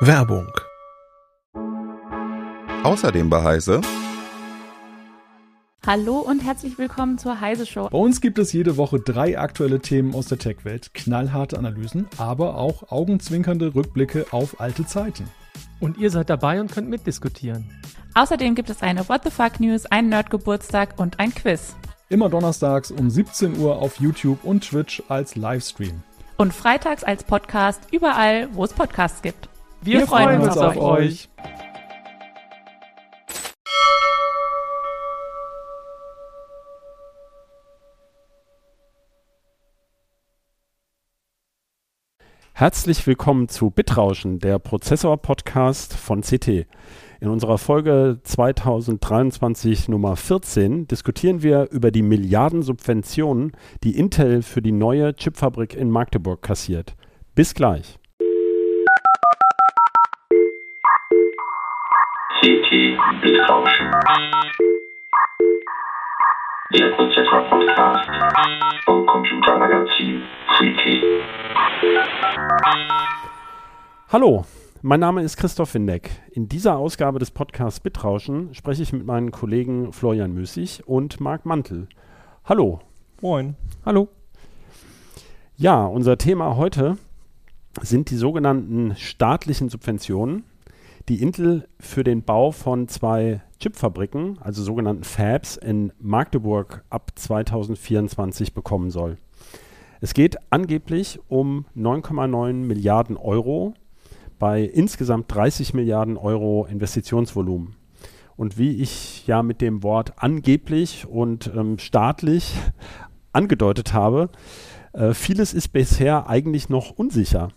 Werbung. Außerdem bei Heise. Hallo und herzlich willkommen zur Heise-Show. Bei uns gibt es jede Woche 3 aktuelle Themen aus der Tech-Welt, knallharte Analysen, aber auch augenzwinkernde Rückblicke auf alte Zeiten. Und ihr seid dabei und könnt mitdiskutieren. Außerdem gibt es eine What the Fuck News, einen Nerd-Geburtstag und ein Quiz. Immer donnerstags um 17 Uhr auf YouTube und Twitch als Livestream. Und freitags als Podcast überall, wo es Podcasts gibt. Wir freuen uns auf euch. Herzlich willkommen zu Bitrauschen, der Prozessor-Podcast von c't. In unserer Folge 2023 Nummer 14 diskutieren wir über die Milliardensubventionen, die Intel für die neue Chipfabrik in Magdeburg kassiert. Bis gleich. c't Bitrauschen, der Prozessor-Podcast vom Computermagazin c't. Hallo, mein Name ist Christoph Windeck. In dieser Ausgabe des Podcasts Bitrauschen spreche ich mit meinen Kollegen Florian Müßig und Marc Mantel. Hallo. Moin. Hallo. Ja, unser Thema heute sind die sogenannten staatlichen Subventionen, die Intel für den Bau von 2 Chipfabriken, also sogenannten Fabs, in Magdeburg ab 2024 bekommen soll. Es geht angeblich um 9,9 Milliarden Euro bei insgesamt 30 Milliarden Euro Investitionsvolumen. Und wie ich ja mit dem Wort angeblich und staatlich angedeutet habe, vieles ist bisher eigentlich noch unsicher.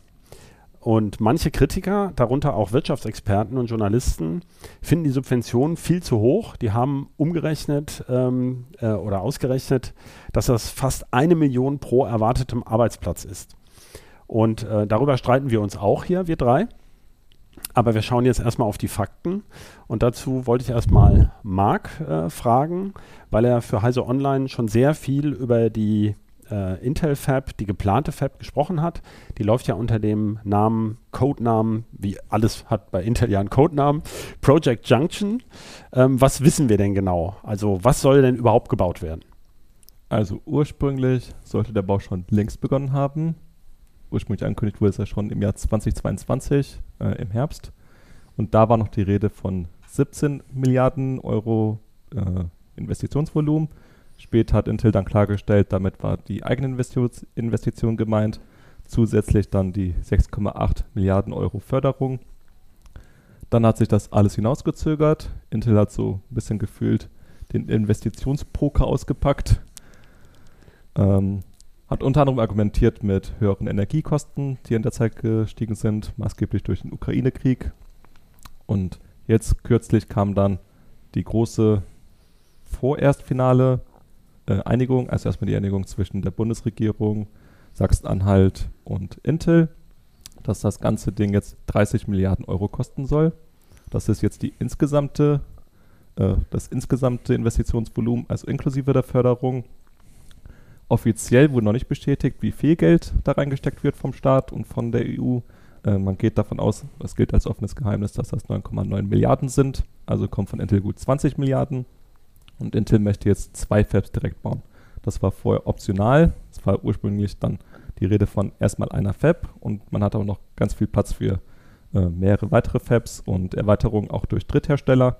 Und manche Kritiker, darunter auch Wirtschaftsexperten und Journalisten, finden die Subventionen viel zu hoch. Die haben umgerechnet oder ausgerechnet, dass das fast 1 Million pro erwartetem Arbeitsplatz ist. Und darüber streiten wir uns auch hier, wir 3. Aber wir schauen jetzt erstmal auf die Fakten. Und dazu wollte ich erstmal Marc fragen, weil er für Heise Online schon sehr viel über die Intel Fab, die geplante Fab, gesprochen hat. Die läuft ja unter dem Namen, Codenamen, wie alles hat bei Intel ja einen Codenamen, Project Junction. Was wissen wir denn genau? Also was soll denn überhaupt gebaut werden? Also ursprünglich sollte der Bau schon längst begonnen haben. Ursprünglich angekündigt wurde es ja schon im Jahr 2022, im Herbst. Und da war noch die Rede von 17 Milliarden Euro Investitionsvolumen. Später hat Intel dann klargestellt, damit war die eigene Investition gemeint. Zusätzlich dann die 6,8 Milliarden Euro Förderung. Dann hat sich das alles hinausgezögert. Intel hat so ein bisschen gefühlt den Investitionspoker ausgepackt. Hat unter anderem argumentiert mit höheren Energiekosten, die in der Zeit gestiegen sind, maßgeblich durch den Ukraine-Krieg. Und jetzt kürzlich kam dann die große vorerst finale Einigung, also erstmal die Einigung zwischen der Bundesregierung, Sachsen-Anhalt und Intel, dass das ganze Ding jetzt 30 Milliarden Euro kosten soll. Das ist jetzt die das insgesamte Investitionsvolumen, also inklusive der Förderung. Offiziell wurde noch nicht bestätigt, wie viel Geld da reingesteckt wird vom Staat und von der EU. Man geht davon aus, das gilt als offenes Geheimnis, dass das 9,9 Milliarden sind. Also kommen von Intel gut 20 Milliarden. Und Intel möchte jetzt 2 Fabs direkt bauen. Das war vorher optional. Es war ursprünglich dann die Rede von erstmal einer Fab. Und man hat aber noch ganz viel Platz für mehrere weitere Fabs und Erweiterungen auch durch Dritthersteller.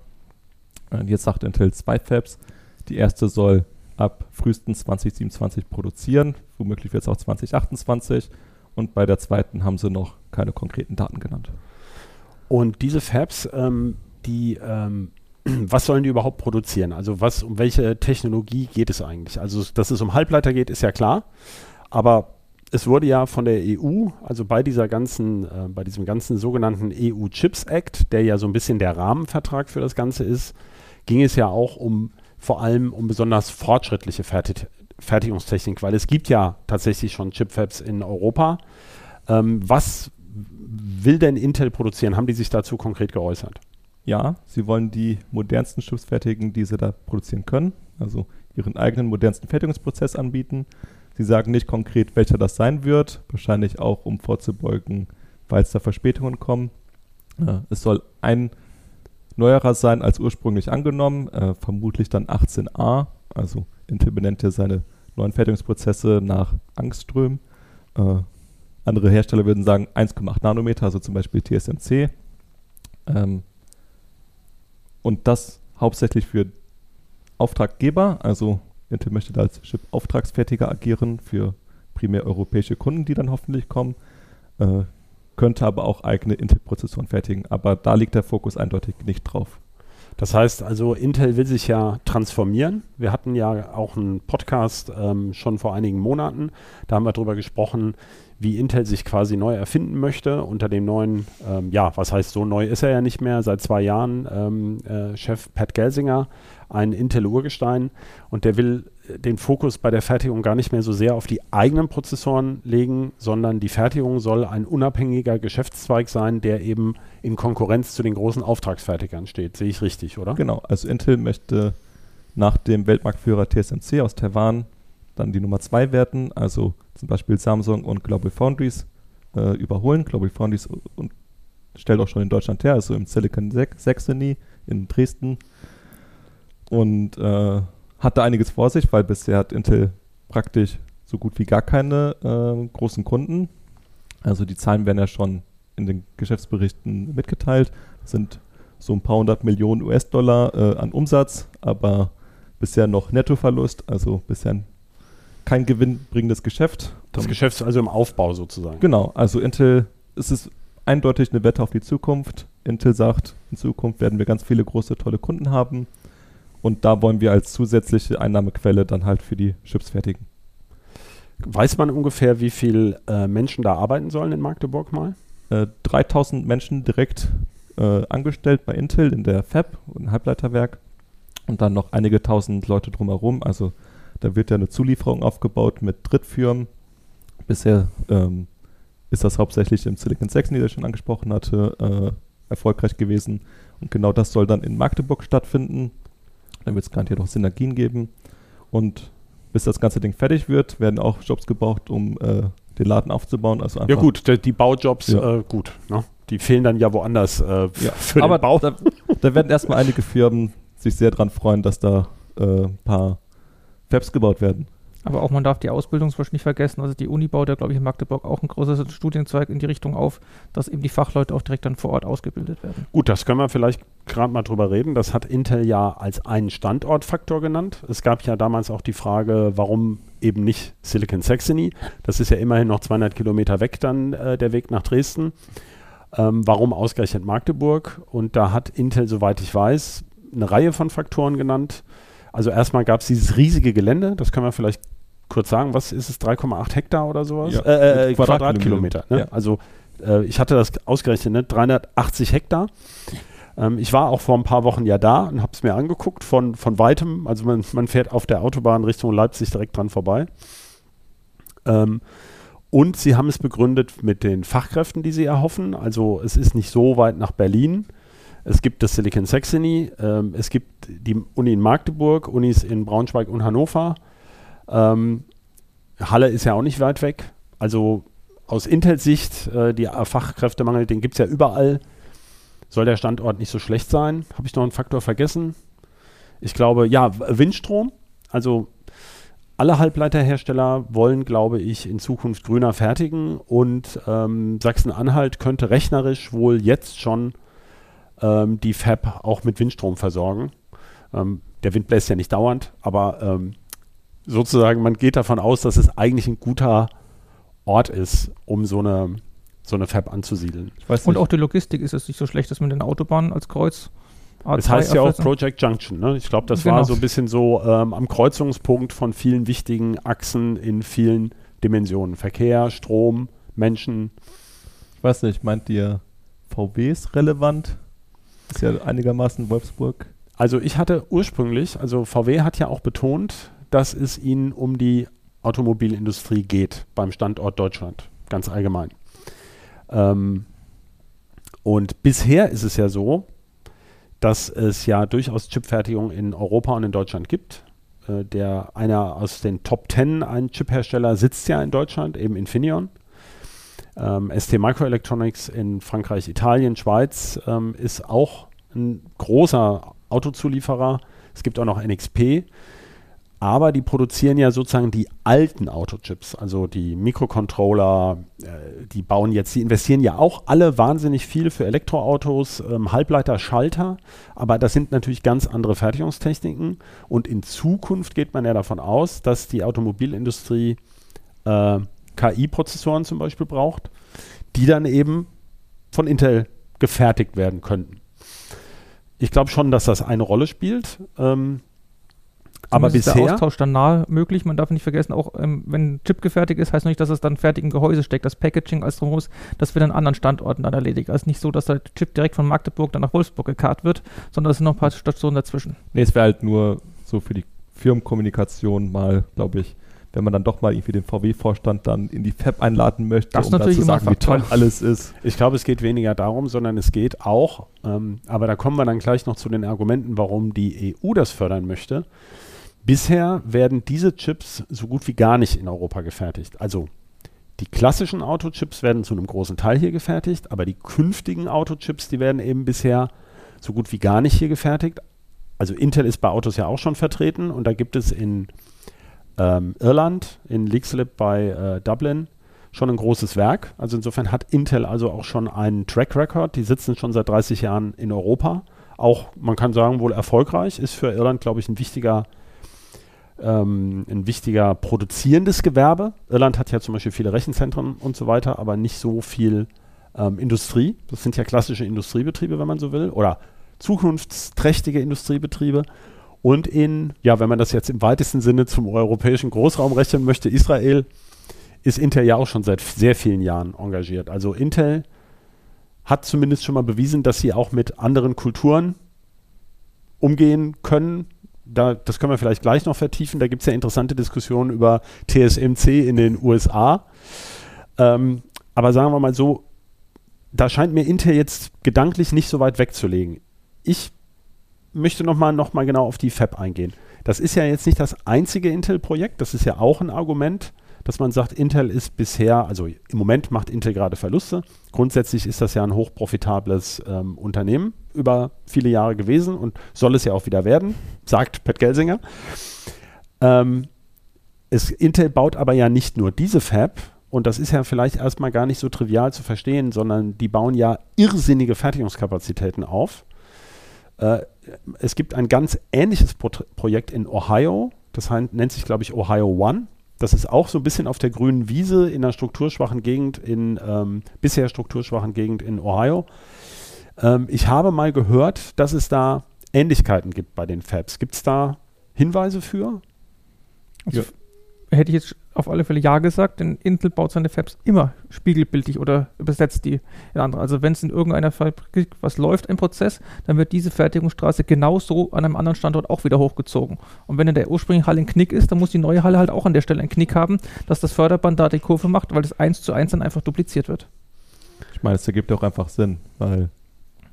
Und jetzt sagt Intel 2 Fabs. Die erste soll ab frühestens 2027 produzieren, womöglich wird es auch 2028. Und bei der zweiten haben sie noch keine konkreten Daten genannt. Und diese Fabs, was sollen die überhaupt produzieren? Also um welche Technologie geht es eigentlich? Also dass es um Halbleiter geht, ist ja klar. Aber es wurde ja von der EU, also bei diesem ganzen sogenannten EU Chips Act, der ja so ein bisschen der Rahmenvertrag für das Ganze ist, ging es ja auch vor allem um besonders fortschrittliche Fertigungstechnik, weil es gibt ja tatsächlich schon Chipfabs in Europa. Was will denn Intel produzieren? Haben die sich dazu konkret geäußert? Ja, sie wollen die modernsten Chips fertigen, die sie da produzieren können, also ihren eigenen modernsten Fertigungsprozess anbieten. Sie sagen nicht konkret, welcher das sein wird, wahrscheinlich auch, um vorzubeugen, weil es da Verspätungen kommen. Es soll ein neuerer sein als ursprünglich angenommen, vermutlich dann 18a, also Intel benennt ja seine neuen Fertigungsprozesse nach Angström. Andere Hersteller würden sagen 1,8 Nanometer, also zum Beispiel TSMC. Und das hauptsächlich für Auftraggeber, also Intel möchte da als Chip-Auftragsfertiger agieren für primär europäische Kunden, die dann hoffentlich kommen, könnte aber auch eigene Intel-Prozessoren fertigen. Aber da liegt der Fokus eindeutig nicht drauf. Das heißt also, Intel will sich ja transformieren. Wir hatten ja auch einen Podcast schon vor einigen Monaten. Da haben wir darüber gesprochen, wie Intel sich quasi neu erfinden möchte unter dem neuen, was heißt, so neu ist er ja nicht mehr, seit 2 Jahren Chef Pat Gelsinger, ein Intel-Urgestein. Und der will den Fokus bei der Fertigung gar nicht mehr so sehr auf die eigenen Prozessoren legen, sondern die Fertigung soll ein unabhängiger Geschäftszweig sein, der eben in Konkurrenz zu den großen Auftragsfertigern steht. Sehe ich richtig, oder? Genau, also Intel möchte nach dem Weltmarktführer TSMC aus Taiwan dann die Nummer 2 werden, also zum Beispiel Samsung und Global Foundries überholen. Global Foundries stellt auch schon in Deutschland her, also im Silicon Saxony in Dresden, und hat da einiges vor sich, weil bisher hat Intel praktisch so gut wie gar keine großen Kunden. Also die Zahlen werden ja schon in den Geschäftsberichten mitgeteilt. Das sind so ein paar 100 Millionen US-Dollar an Umsatz, aber bisher noch Nettoverlust, also bisher kein gewinnbringendes Geschäft. Das Geschäft ist also im Aufbau sozusagen. Genau, also Intel, es ist eindeutig eine Wette auf die Zukunft. Intel sagt, in Zukunft werden wir ganz viele große, tolle Kunden haben. Und da wollen wir als zusätzliche Einnahmequelle dann halt für die Chips fertigen. Weiß man ungefähr, wie viele Menschen da arbeiten sollen in Magdeburg mal? 3.000 Menschen direkt angestellt bei Intel in der Fab, im Halbleiterwerk. Und dann noch einige tausend Leute drumherum. Also da wird ja eine Zulieferung aufgebaut mit Drittfirmen. Bisher ist das hauptsächlich im Silicon Saxony, der ich schon angesprochen hatte, erfolgreich gewesen. Und genau das soll dann in Magdeburg stattfinden. Da wird es garantiert auch Synergien geben. Und bis das ganze Ding fertig wird, werden auch Jobs gebraucht, um den Laden aufzubauen. Also einfach ja gut, die Baujobs, ja. Ne? Die fehlen dann ja woanders für den Bau. Aber da werden erstmal einige Firmen sich sehr dran freuen, dass da ein paar Fabs gebaut werden. Aber auch man darf die Ausbildungsforschung nicht vergessen. Also die Uni baut ja, glaube ich, in Magdeburg auch ein großes Studienzweig in die Richtung auf, dass eben die Fachleute auch direkt dann vor Ort ausgebildet werden. Gut, das können wir vielleicht gerade mal drüber reden. Das hat Intel ja als einen Standortfaktor genannt. Es gab ja damals auch die Frage, warum eben nicht Silicon Saxony? Das ist ja immerhin noch 200 Kilometer weg dann der Weg nach Dresden. Warum ausgerechnet Magdeburg? Und da hat Intel, soweit ich weiß, eine Reihe von Faktoren genannt. Also erstmal gab es dieses riesige Gelände, das können wir vielleicht kurz sagen, was ist es, 3,8 Hektar oder sowas? Ja, Quadratkilometer. Ne? Ja. Also ich hatte das ausgerechnet, ne? 380 Hektar. Ich war auch vor ein paar Wochen ja da und habe es mir angeguckt von Weitem. Also man fährt auf der Autobahn Richtung Leipzig direkt dran vorbei. Und sie haben es begründet mit den Fachkräften, die sie erhoffen. Also es ist nicht so weit nach Berlin. Es gibt das Silicon Saxony, es gibt die Uni in Magdeburg, Unis in Braunschweig und Hannover. Halle ist ja auch nicht weit weg. Also aus Intels Sicht, die Fachkräftemangel, den gibt es ja überall. Soll der Standort nicht so schlecht sein? Habe ich noch einen Faktor vergessen? Ich glaube, ja, Windstrom. Also alle Halbleiterhersteller wollen, glaube ich, in Zukunft grüner fertigen. Und Sachsen-Anhalt könnte rechnerisch wohl jetzt schon die Fab auch mit Windstrom versorgen. Der Wind bläst ja nicht dauernd, aber sozusagen, man geht davon aus, dass es eigentlich ein guter Ort ist, um so eine Fab anzusiedeln. Und auch die Logistik ist es nicht so schlecht, dass man den Autobahnen als Kreuz A2 das heißt ja auch Project Junction, ne? Ich glaube, das war so ein bisschen so am Kreuzungspunkt von vielen wichtigen Achsen in vielen Dimensionen. Verkehr, Strom, Menschen. Ich weiß nicht, meint ihr VWs relevant? Ist ja einigermaßen Wolfsburg. Also ich hatte ursprünglich, also VW hat ja auch betont, dass es ihnen um die Automobilindustrie geht beim Standort Deutschland, ganz allgemein. Und bisher ist es ja so, dass es ja durchaus Chipfertigung in Europa und in Deutschland gibt. Einer aus den Top 10, ein Chiphersteller, sitzt ja in Deutschland, eben Infineon. ST Microelectronics in Frankreich, Italien, Schweiz ist auch ein großer Autozulieferer. Es gibt auch noch NXP. Aber die produzieren ja sozusagen die alten Autochips, also die Mikrocontroller, die bauen jetzt, die investieren ja auch alle wahnsinnig viel für Elektroautos, Halbleiter, Schalter, aber das sind natürlich ganz andere Fertigungstechniken und in Zukunft geht man ja davon aus, dass die Automobilindustrie KI-Prozessoren zum Beispiel braucht, die dann eben von Intel gefertigt werden könnten. Ich glaube schon, dass das eine Rolle spielt, aber bisher ist der Austausch dann nahe möglich. Man darf nicht vergessen, auch wenn ein Chip gefertigt ist, heißt noch nicht, dass es dann fertig im Gehäuse steckt. Das Packaging, alles drumherum ist, das wird an anderen Standorten dann erledigt. Also nicht so, dass der Chip direkt von Magdeburg dann nach Wolfsburg gekarrt wird, sondern es sind noch ein paar Stationen dazwischen. Nee, es wäre halt nur so für die Firmenkommunikation mal, glaube ich, wenn man dann doch mal irgendwie den VW-Vorstand dann in die Fab einladen möchte, das um dazu zu sagen, wie toll alles ist. Ich glaube, es geht weniger darum, sondern es geht auch, aber da kommen wir dann gleich noch zu den Argumenten, warum die EU das fördern möchte. Bisher werden diese Chips so gut wie gar nicht in Europa gefertigt. Also die klassischen Autochips werden zu einem großen Teil hier gefertigt, aber die künftigen Autochips, die werden eben bisher so gut wie gar nicht hier gefertigt. Also Intel ist bei Autos ja auch schon vertreten und da gibt es in Irland, in Leixlip bei Dublin, schon ein großes Werk. Also insofern hat Intel also auch schon einen Track Record. Die sitzen schon seit 30 Jahren in Europa. Auch, man kann sagen, wohl erfolgreich. Ist für Irland, glaube ich, ein wichtiger produzierendes Gewerbe. Irland hat ja zum Beispiel viele Rechenzentren und so weiter, aber nicht so viel Industrie. Das sind ja klassische Industriebetriebe, wenn man so will, oder zukunftsträchtige Industriebetriebe. Und in, ja, wenn man das jetzt im weitesten Sinne zum europäischen Großraum rechnen möchte, Israel, ist Intel ja auch schon seit sehr vielen Jahren engagiert. Also Intel hat zumindest schon mal bewiesen, dass sie auch mit anderen Kulturen umgehen können. Das können wir vielleicht gleich noch vertiefen. Da gibt es ja interessante Diskussionen über TSMC in den USA. Aber sagen wir mal so, da scheint mir Intel jetzt gedanklich nicht so weit wegzulegen. Ich möchte noch mal genau auf die Fab eingehen. Das ist ja jetzt nicht das einzige Intel-Projekt, das ist ja auch ein Argument, dass man sagt, Intel ist bisher, also im Moment macht Intel gerade Verluste. Grundsätzlich ist das ja ein hochprofitables Unternehmen über viele Jahre gewesen und soll es ja auch wieder werden, sagt Pat Gelsinger. Intel baut aber ja nicht nur diese Fab, und das ist ja vielleicht erstmal gar nicht so trivial zu verstehen, sondern die bauen ja irrsinnige Fertigungskapazitäten auf. Es gibt ein ganz ähnliches Projekt in Ohio, das nennt sich, glaube ich, Ohio One. Das ist auch so ein bisschen auf der grünen Wiese in einer strukturschwachen Gegend, bisher strukturschwachen Gegend in Ohio. Ich habe mal gehört, dass es da Ähnlichkeiten gibt bei den Fabs. Gibt es da Hinweise für? Also hätte ich jetzt auf alle Fälle ja gesagt, denn Intel baut seine Fabs immer spiegelbildlich oder übersetzt die in andere. Also wenn es in irgendeiner Fabrik was läuft, ein Prozess, dann wird diese Fertigungsstraße genauso an einem anderen Standort auch wieder hochgezogen. Und wenn in der ursprünglichen Halle ein Knick ist, dann muss die neue Halle halt auch an der Stelle einen Knick haben, dass das Förderband da die Kurve macht, weil das 1:1 dann einfach dupliziert wird. Ich meine, es ergibt auch einfach Sinn, weil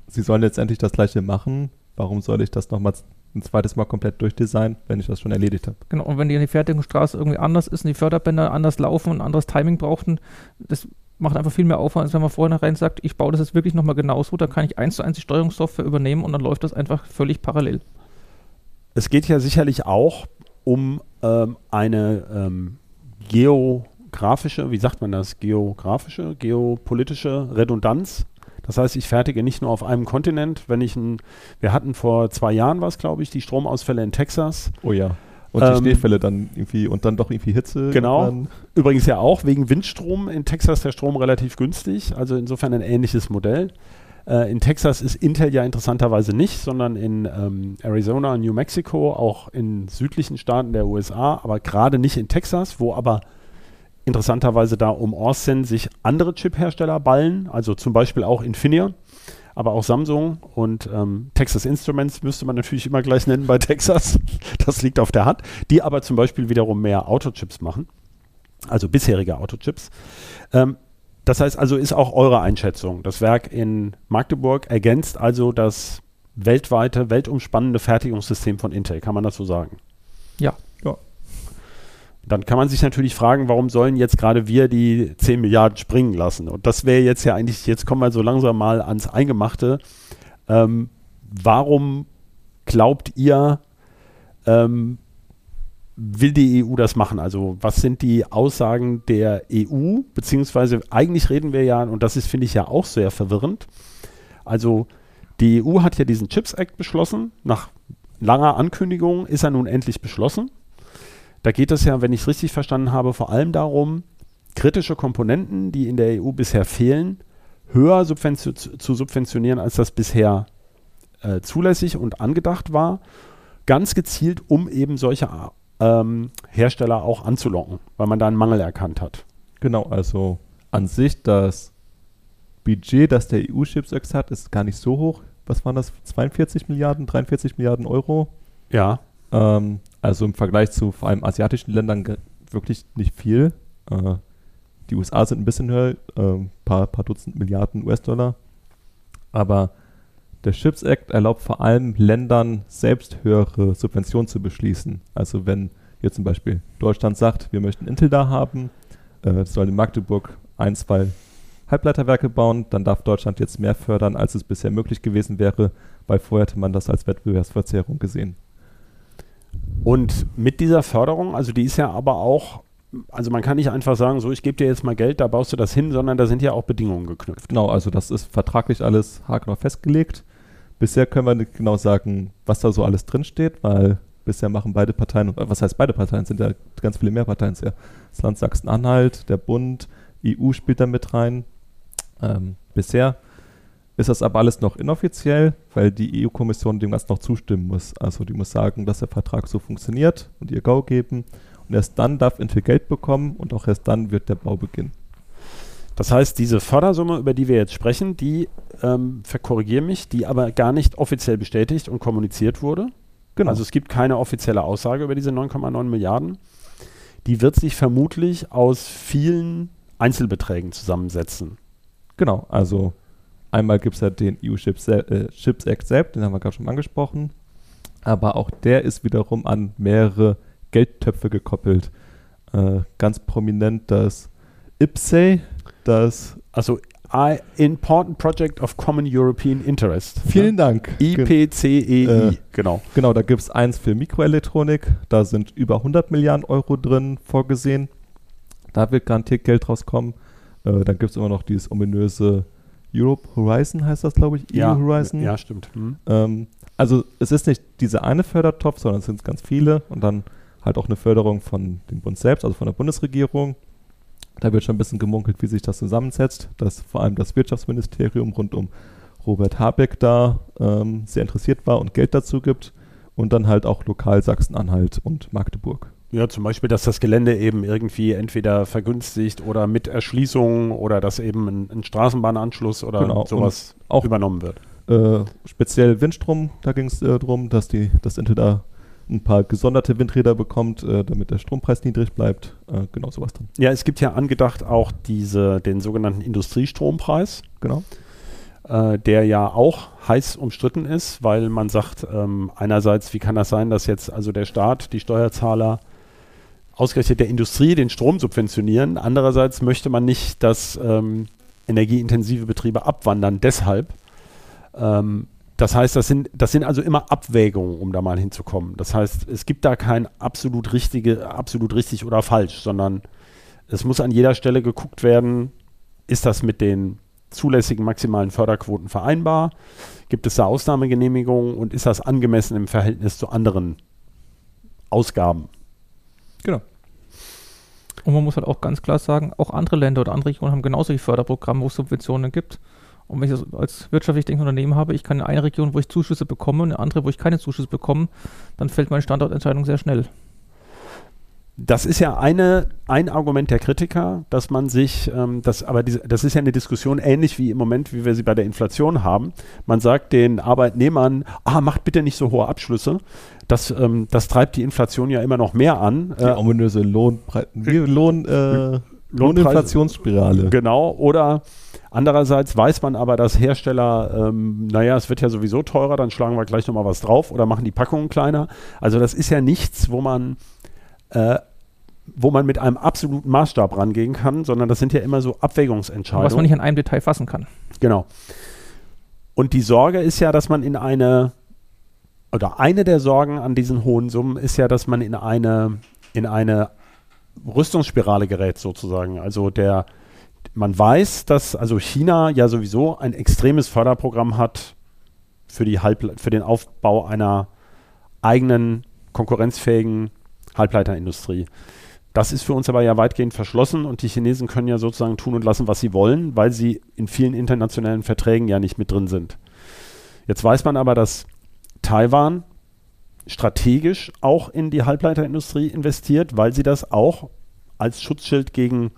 sie sollen letztendlich das Gleiche machen. Warum soll ich das nochmal ein zweites Mal komplett durchdesignen, wenn ich das schon erledigt habe? Genau, und wenn die Fertigungsstraße irgendwie anders ist und die Förderbänder anders laufen und ein anderes Timing brauchten, das macht einfach viel mehr Aufwand, als wenn man vornherein sagt, ich baue das jetzt wirklich nochmal genauso, da kann ich 1:1 die Steuerungssoftware übernehmen und dann läuft das einfach völlig parallel. Es geht ja sicherlich auch um eine geopolitische Redundanz. Das heißt, ich fertige nicht nur auf einem Kontinent. Wir hatten vor 2 Jahren, was glaube ich, die Stromausfälle in Texas. Oh ja. Und die Schneefälle dann irgendwie und dann doch irgendwie Hitze. Genau. Übrigens ja auch wegen Windstrom in Texas der Strom relativ günstig. Also insofern ein ähnliches Modell. In Texas ist Intel ja interessanterweise nicht, sondern in Arizona, New Mexico, auch in südlichen Staaten der USA, aber gerade nicht in Texas, wo aber interessanterweise da um Austin sich andere Chip-Hersteller ballen, also zum Beispiel auch Infineon, aber auch Samsung und Texas Instruments müsste man natürlich immer gleich nennen bei Texas, das liegt auf der Hand, die aber zum Beispiel wiederum mehr Autochips machen, also bisherige Autochips. Das heißt also, ist auch eure Einschätzung, das Werk in Magdeburg ergänzt also das weltumspannende Fertigungssystem von Intel, kann man das so sagen? Ja. Dann kann man sich natürlich fragen, warum sollen jetzt gerade wir die 10 Milliarden springen lassen? Und das wäre jetzt ja eigentlich, jetzt kommen wir so langsam mal ans Eingemachte. Warum glaubt ihr, will die EU das machen? Also was sind die Aussagen der EU? Beziehungsweise eigentlich reden wir ja, und das ist, finde ich, ja auch sehr verwirrend. Also die EU hat ja diesen Chips Act beschlossen. Nach langer Ankündigung ist er nun endlich beschlossen. Da geht es ja, wenn ich es richtig verstanden habe, vor allem darum, kritische Komponenten, die in der EU bisher fehlen, höher zu subventionieren, als das bisher zulässig und angedacht war. Ganz gezielt, um eben solche Hersteller auch anzulocken, weil man da einen Mangel erkannt hat. Genau, also an sich das Budget, das der EU Chips Act hat, ist gar nicht so hoch. Was waren das? 42 Milliarden, 43 Milliarden Euro? Ja. Also im Vergleich zu vor allem asiatischen Ländern wirklich nicht viel. Die USA sind ein bisschen höher, ein paar Dutzend Milliarden US-Dollar. Aber der Chips Act erlaubt vor allem Ländern, selbst höhere Subventionen zu beschließen. Also wenn jetzt zum Beispiel Deutschland sagt, wir möchten Intel da haben, soll in Magdeburg 1, 2 Halbleiterwerke bauen, dann darf Deutschland jetzt mehr fördern, als es bisher möglich gewesen wäre, weil vorher hätte man das als Wettbewerbsverzerrung gesehen. Und mit dieser Förderung, also die ist ja aber auch, also man kann nicht einfach sagen, so ich gebe dir jetzt mal Geld, da baust du das hin, sondern da sind ja auch Bedingungen geknüpft. Genau, also das ist vertraglich alles haargenau festgelegt. Bisher können wir nicht genau sagen, was da so alles drinsteht, weil bisher machen beide Parteien, was heißt beide Parteien, sind ja ganz viele mehr Parteien, ja das Land Sachsen-Anhalt, der Bund, EU spielt da mit rein. Bisher ist das aber alles noch inoffiziell, weil die EU-Kommission dem Ganzen noch zustimmen muss. Also die muss sagen, dass der Vertrag so funktioniert und ihr Go geben. Und erst dann darf Intel Geld bekommen und auch erst dann wird der Bau beginnen. Das heißt, diese Fördersumme, über die wir jetzt sprechen, die, verkorrigiere mich, die aber gar nicht offiziell bestätigt und kommuniziert wurde. Genau. Also es gibt keine offizielle Aussage über diese 9,9 Milliarden. Die wird sich vermutlich aus vielen Einzelbeträgen zusammensetzen. Genau, also einmal gibt es ja den EU Chips Act selbst, den haben wir gerade schon angesprochen, aber auch der ist wiederum an mehrere Geldtöpfe gekoppelt. Ganz prominent das IPCEI, das... Also Important Project of Common European Interest. Vielen Dank. IPCEI, genau. Genau, da gibt es eins für Mikroelektronik, da sind über 100 Milliarden Euro drin vorgesehen, da wird garantiert Geld rauskommen. Dann gibt es immer noch dieses ominöse... Horizon heißt das, glaube ich. Ja, EU Horizon. Ja, stimmt. Mhm. Also es ist nicht dieser eine Fördertopf, sondern es sind ganz viele und dann halt auch eine Förderung von dem Bund selbst, also von der Bundesregierung. Da wird schon ein bisschen gemunkelt, wie sich das zusammensetzt, dass vor allem das Wirtschaftsministerium rund um Robert Habeck da sehr interessiert war und Geld dazu gibt und dann halt auch lokal Sachsen-Anhalt und Magdeburg. Ja, zum Beispiel, dass das Gelände eben irgendwie entweder vergünstigt oder mit Erschließung oder dass eben ein Straßenbahnanschluss oder genau, sowas auch übernommen wird. Speziell Windstrom, da ging es darum, dass das Intel da ein paar gesonderte Windräder bekommt, damit der Strompreis niedrig bleibt. Genau sowas dann. Ja, es gibt ja angedacht auch den sogenannten Industriestrompreis. Genau. Der ja auch heiß umstritten ist, weil man sagt, einerseits, wie kann das sein, dass jetzt also der Staat, die Steuerzahler ausgerechnet der Industrie den Strom subventionieren. Andererseits möchte man nicht, dass energieintensive Betriebe abwandern. Deshalb, das heißt, das sind also immer Abwägungen, um da mal hinzukommen. Das heißt, es gibt da kein absolut richtig oder falsch, sondern es muss an jeder Stelle geguckt werden, ist das mit den zulässigen maximalen Förderquoten vereinbar? Gibt es da Ausnahmegenehmigungen und ist das angemessen im Verhältnis zu anderen Ausgaben? Genau. Und man muss halt auch ganz klar sagen, auch andere Länder oder andere Regionen haben genauso die Förderprogramme, wo es Subventionen gibt. Und wenn ich das als wirtschaftlich denkende Unternehmen habe, ich kann in eine Region, wo ich Zuschüsse bekomme, und in eine andere, wo ich keine Zuschüsse bekomme, dann fällt meine Standortentscheidung sehr schnell. Das ist ja ein Argument der Kritiker, dass man sich, das ist ja eine Diskussion ähnlich wie im Moment, wie wir sie bei der Inflation haben. Man sagt den Arbeitnehmern, macht bitte nicht so hohe Abschlüsse. Das treibt die Inflation ja immer noch mehr an. Die ominöse Lohninflationsspirale. Genau, oder andererseits weiß man aber, dass Hersteller, es wird ja sowieso teurer, dann schlagen wir gleich nochmal was drauf oder machen die Packungen kleiner. Also das ist ja nichts, wo man wo man mit einem absoluten Maßstab rangehen kann, sondern das sind ja immer so Abwägungsentscheidungen. Was man nicht an einem Detail fassen kann. Genau. Und die Sorge ist ja, dass man in eine der Sorgen an diesen hohen Summen ist ja, dass man in eine Rüstungsspirale gerät sozusagen. Also man weiß, dass also China ja sowieso ein extremes Förderprogramm hat für den Aufbau einer eigenen konkurrenzfähigen Halbleiterindustrie. Das ist für uns aber ja weitgehend verschlossen und die Chinesen können ja sozusagen tun und lassen, was sie wollen, weil sie in vielen internationalen Verträgen ja nicht mit drin sind. Jetzt weiß man aber, dass Taiwan strategisch auch in die Halbleiterindustrie investiert, weil sie das auch als Schutzschild gegen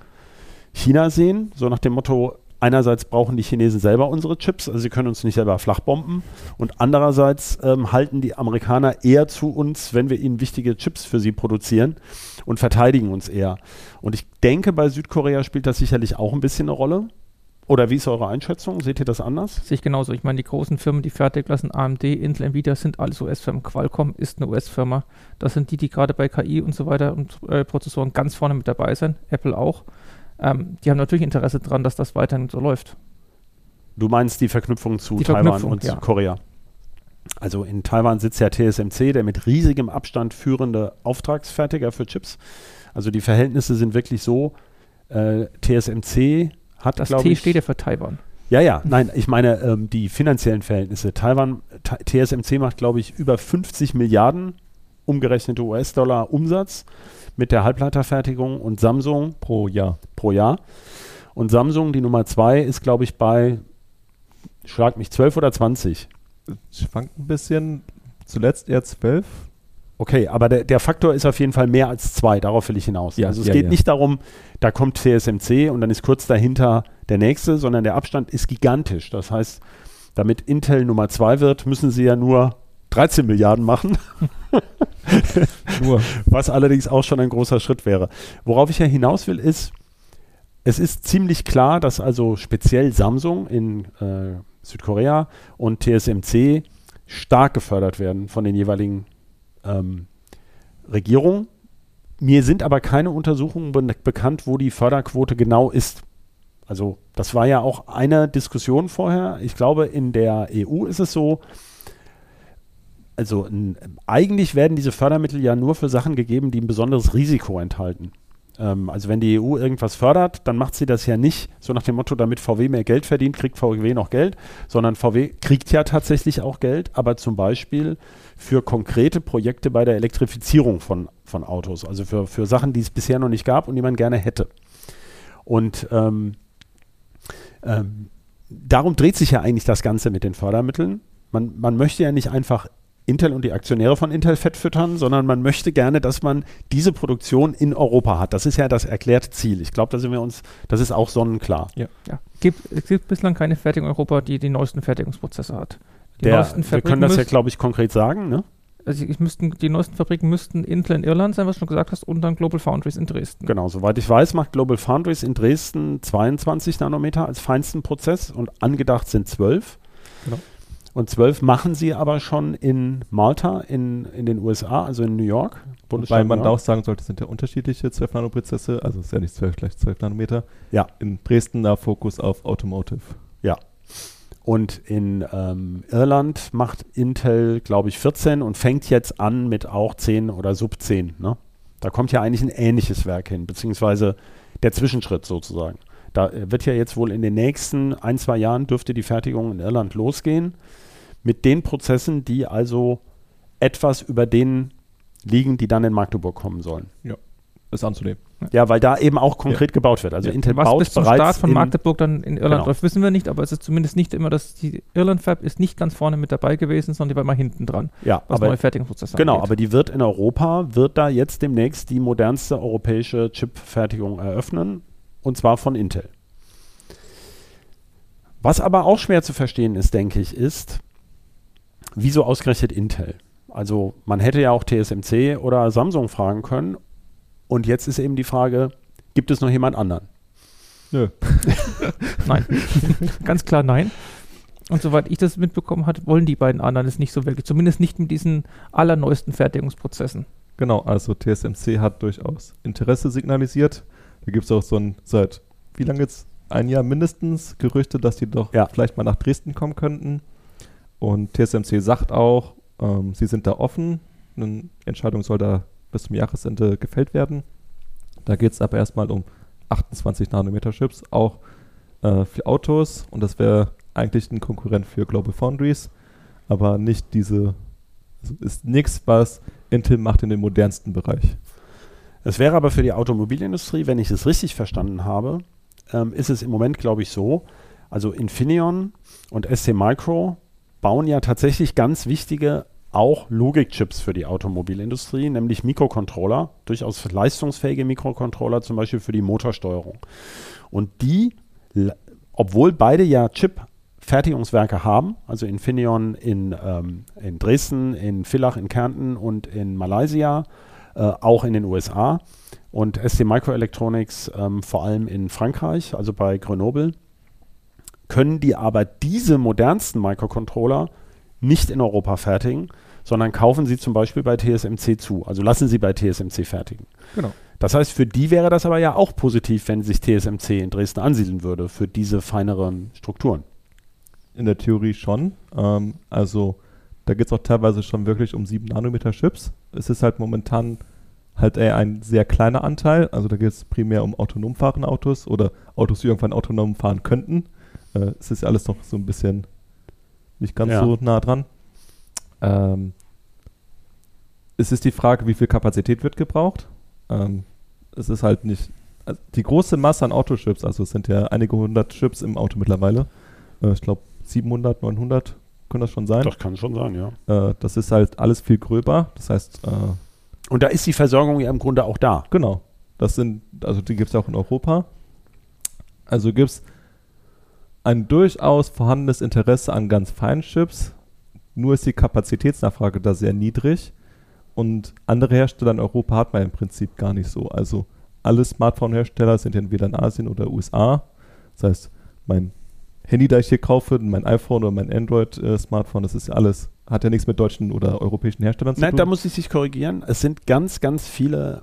China sehen, so nach dem Motto, einerseits brauchen die Chinesen selber unsere Chips, also sie können uns nicht selber flachbomben und andererseits halten die Amerikaner eher zu uns, wenn wir ihnen wichtige Chips für sie produzieren und verteidigen uns eher. Und ich denke, bei Südkorea spielt das sicherlich auch ein bisschen eine Rolle. Oder wie ist eure Einschätzung? Seht ihr das anders? Sehe ich genauso. Ich meine, die großen Firmen, die fertig lassen, AMD, Intel, Nvidia, sind alles US-Firmen. Qualcomm ist eine US-Firma. Das sind die gerade bei KI und so weiter und Prozessoren ganz vorne mit dabei sind. Apple auch. Die haben natürlich Interesse daran, dass das weiterhin so läuft. Du meinst die Verknüpfung zu Taiwan und Südkorea. Also in Taiwan sitzt ja TSMC, der mit riesigem Abstand führende Auftragsfertiger für Chips. Also die Verhältnisse sind wirklich so, TSMC... Das T steht ja für Taiwan. Ja, ja. Nein, ich meine die finanziellen Verhältnisse. Taiwan, TSMC macht, glaube ich, über 50 Milliarden umgerechnete US-Dollar Umsatz mit der Halbleiterfertigung und Samsung pro Jahr. Und Samsung, die Nummer 2, ist, glaube ich, bei, schlag mich, 12 oder 20. Es schwankt ein bisschen. Zuletzt eher 12. Okay, aber der Faktor ist auf jeden Fall mehr als 2, darauf will ich hinaus. Ja, also es geht nicht darum, da kommt TSMC und dann ist kurz dahinter der nächste, sondern der Abstand ist gigantisch. Das heißt, damit Intel Nummer 2 wird, müssen sie ja nur 13 Milliarden machen. Nur. Was allerdings auch schon ein großer Schritt wäre. Worauf ich ja hinaus will ist, es ist ziemlich klar, dass also speziell Samsung in Südkorea und TSMC stark gefördert werden von den jeweiligen Regierung. Mir sind aber keine Untersuchungen bekannt, wo die Förderquote genau ist. Also das war ja auch eine Diskussion vorher. Ich glaube, in der EU ist es so, also eigentlich werden diese Fördermittel ja nur für Sachen gegeben, die ein besonderes Risiko enthalten. Also wenn die EU irgendwas fördert, dann macht sie das ja nicht so nach dem Motto, damit VW mehr Geld verdient, kriegt VW noch Geld, sondern VW kriegt ja tatsächlich auch Geld, aber zum Beispiel für konkrete Projekte bei der Elektrifizierung von Autos, also für Sachen, die es bisher noch nicht gab und die man gerne hätte. Und darum dreht sich ja eigentlich das Ganze mit den Fördermitteln. Man möchte ja nicht einfach Intel und die Aktionäre von Intel fett füttern, sondern man möchte gerne, dass man diese Produktion in Europa hat. Das ist ja das erklärte Ziel. Ich glaube, da sind wir uns, das ist auch sonnenklar. Ja. Ja. Es gibt bislang keine Fertigung in Europa, die die neuesten Fertigungsprozesse hat. Wir können das ja, glaube ich, konkret sagen, ne? Also die neuesten Fabriken müssten Intel in Irland sein, was du schon gesagt hast, und dann Global Foundries in Dresden. Genau, soweit ich weiß, macht Global Foundries in Dresden 22 Nanometer als feinsten Prozess und angedacht sind 12. Genau. Und 12 machen sie aber schon in Malta, in den USA, also in New York. Wobei man da auch sagen sollte, es sind ja unterschiedliche 12-Nanoprozesse, also es ist ja nicht 12 gleich 12 Nanometer. Ja. In Dresden da Fokus auf Automotive. Ja. Und in Irland macht Intel, glaube ich, 14 und fängt jetzt an mit auch 10 oder sub 10. Ne? Da kommt ja eigentlich ein ähnliches Werk hin, beziehungsweise der Zwischenschritt sozusagen. Da wird ja jetzt wohl in den nächsten 1-2 Jahren dürfte die Fertigung in Irland losgehen. Mit den Prozessen, die also etwas über denen liegen, die dann in Magdeburg kommen sollen. Ja, ist anzunehmen. Ja, weil da eben auch konkret gebaut wird. Also Intel baut bis zum Start von Magdeburg dann in Irland läuft, wissen wir nicht, aber es ist zumindest nicht immer, dass die Irland-Fab ist nicht ganz vorne mit dabei gewesen, sondern die war mal hinten dran, ja, was neue Fertigungsprozesse angeht. Genau, aber die wird in Europa, wird da jetzt demnächst die modernste europäische Chip-Fertigung eröffnen, und zwar von Intel. Was aber auch schwer zu verstehen ist, denke ich, ist, wieso ausgerechnet Intel? Also man hätte ja auch TSMC oder Samsung fragen können. Und jetzt ist eben die Frage, gibt es noch jemand anderen? Nö. Nein. Ganz klar nein. Und soweit ich das mitbekommen habe, wollen die beiden anderen es nicht so wirklich. Zumindest nicht mit diesen allerneuesten Fertigungsprozessen. Genau, also TSMC hat durchaus Interesse signalisiert. Da gibt es auch so ein, seit wie lange jetzt? Ein Jahr mindestens Gerüchte, dass die doch vielleicht mal nach Dresden kommen könnten. Und TSMC sagt auch, sie sind da offen. Eine Entscheidung soll da bis zum Jahresende gefällt werden. Da geht es aber erstmal um 28 Nanometer Chips, auch für Autos. Und das wäre eigentlich ein Konkurrent für Global Foundries, aber nicht diese, also ist nichts, was Intel macht in dem modernsten Bereich. Es wäre aber für die Automobilindustrie, wenn ich es richtig verstanden habe, ist es im Moment, glaube ich, so, also Infineon und ST Micro bauen ja tatsächlich ganz wichtige auch Logikchips für die Automobilindustrie, nämlich Mikrocontroller, durchaus leistungsfähige Mikrocontroller, zum Beispiel für die Motorsteuerung. Und die, obwohl beide ja Chip-Fertigungswerke haben, also Infineon in Dresden, in Villach, in Kärnten und in Malaysia, auch in den USA und ST Microelectronics vor allem in Frankreich, also bei Grenoble, können die aber diese modernsten Microcontroller nicht in Europa fertigen, sondern kaufen sie zum Beispiel bei TSMC zu, also lassen sie bei TSMC fertigen. Genau. Das heißt, für die wäre das aber ja auch positiv, wenn sich TSMC in Dresden ansiedeln würde, für diese feineren Strukturen. In der Theorie schon, also da geht es auch teilweise schon wirklich um 7 Nanometer Chips. Es ist halt momentan halt eher ein sehr kleiner Anteil. Also da geht es primär um autonom fahrende Autos oder Autos, die irgendwann autonom fahren könnten. Es ist alles noch so ein bisschen nicht ganz so nah dran. Es ist die Frage, wie viel Kapazität wird gebraucht. Es ist halt nicht... Also die große Masse an Autochips, also es sind ja einige hundert Chips im Auto mittlerweile. Ich glaube 700, 900... Kann das schon sein? Das kann schon sein, ja. Das ist halt alles viel gröber. Das heißt. Und da ist die Versorgung ja im Grunde auch da. Genau. Das sind, also die gibt es auch in Europa. Also gibt es ein durchaus vorhandenes Interesse an ganz feinen Chips. Nur ist die Kapazitätsnachfrage da sehr niedrig. Und andere Hersteller in Europa hat man im Prinzip gar nicht so. Also alle Smartphone-Hersteller sind entweder in Asien oder USA. Das heißt, mein Handy, das ich hier kaufe, mein iPhone oder mein Android-Smartphone, das ist ja alles, hat ja nichts mit deutschen oder europäischen Herstellern zu tun. Nein, da muss ich dich korrigieren. Es sind ganz, ganz viele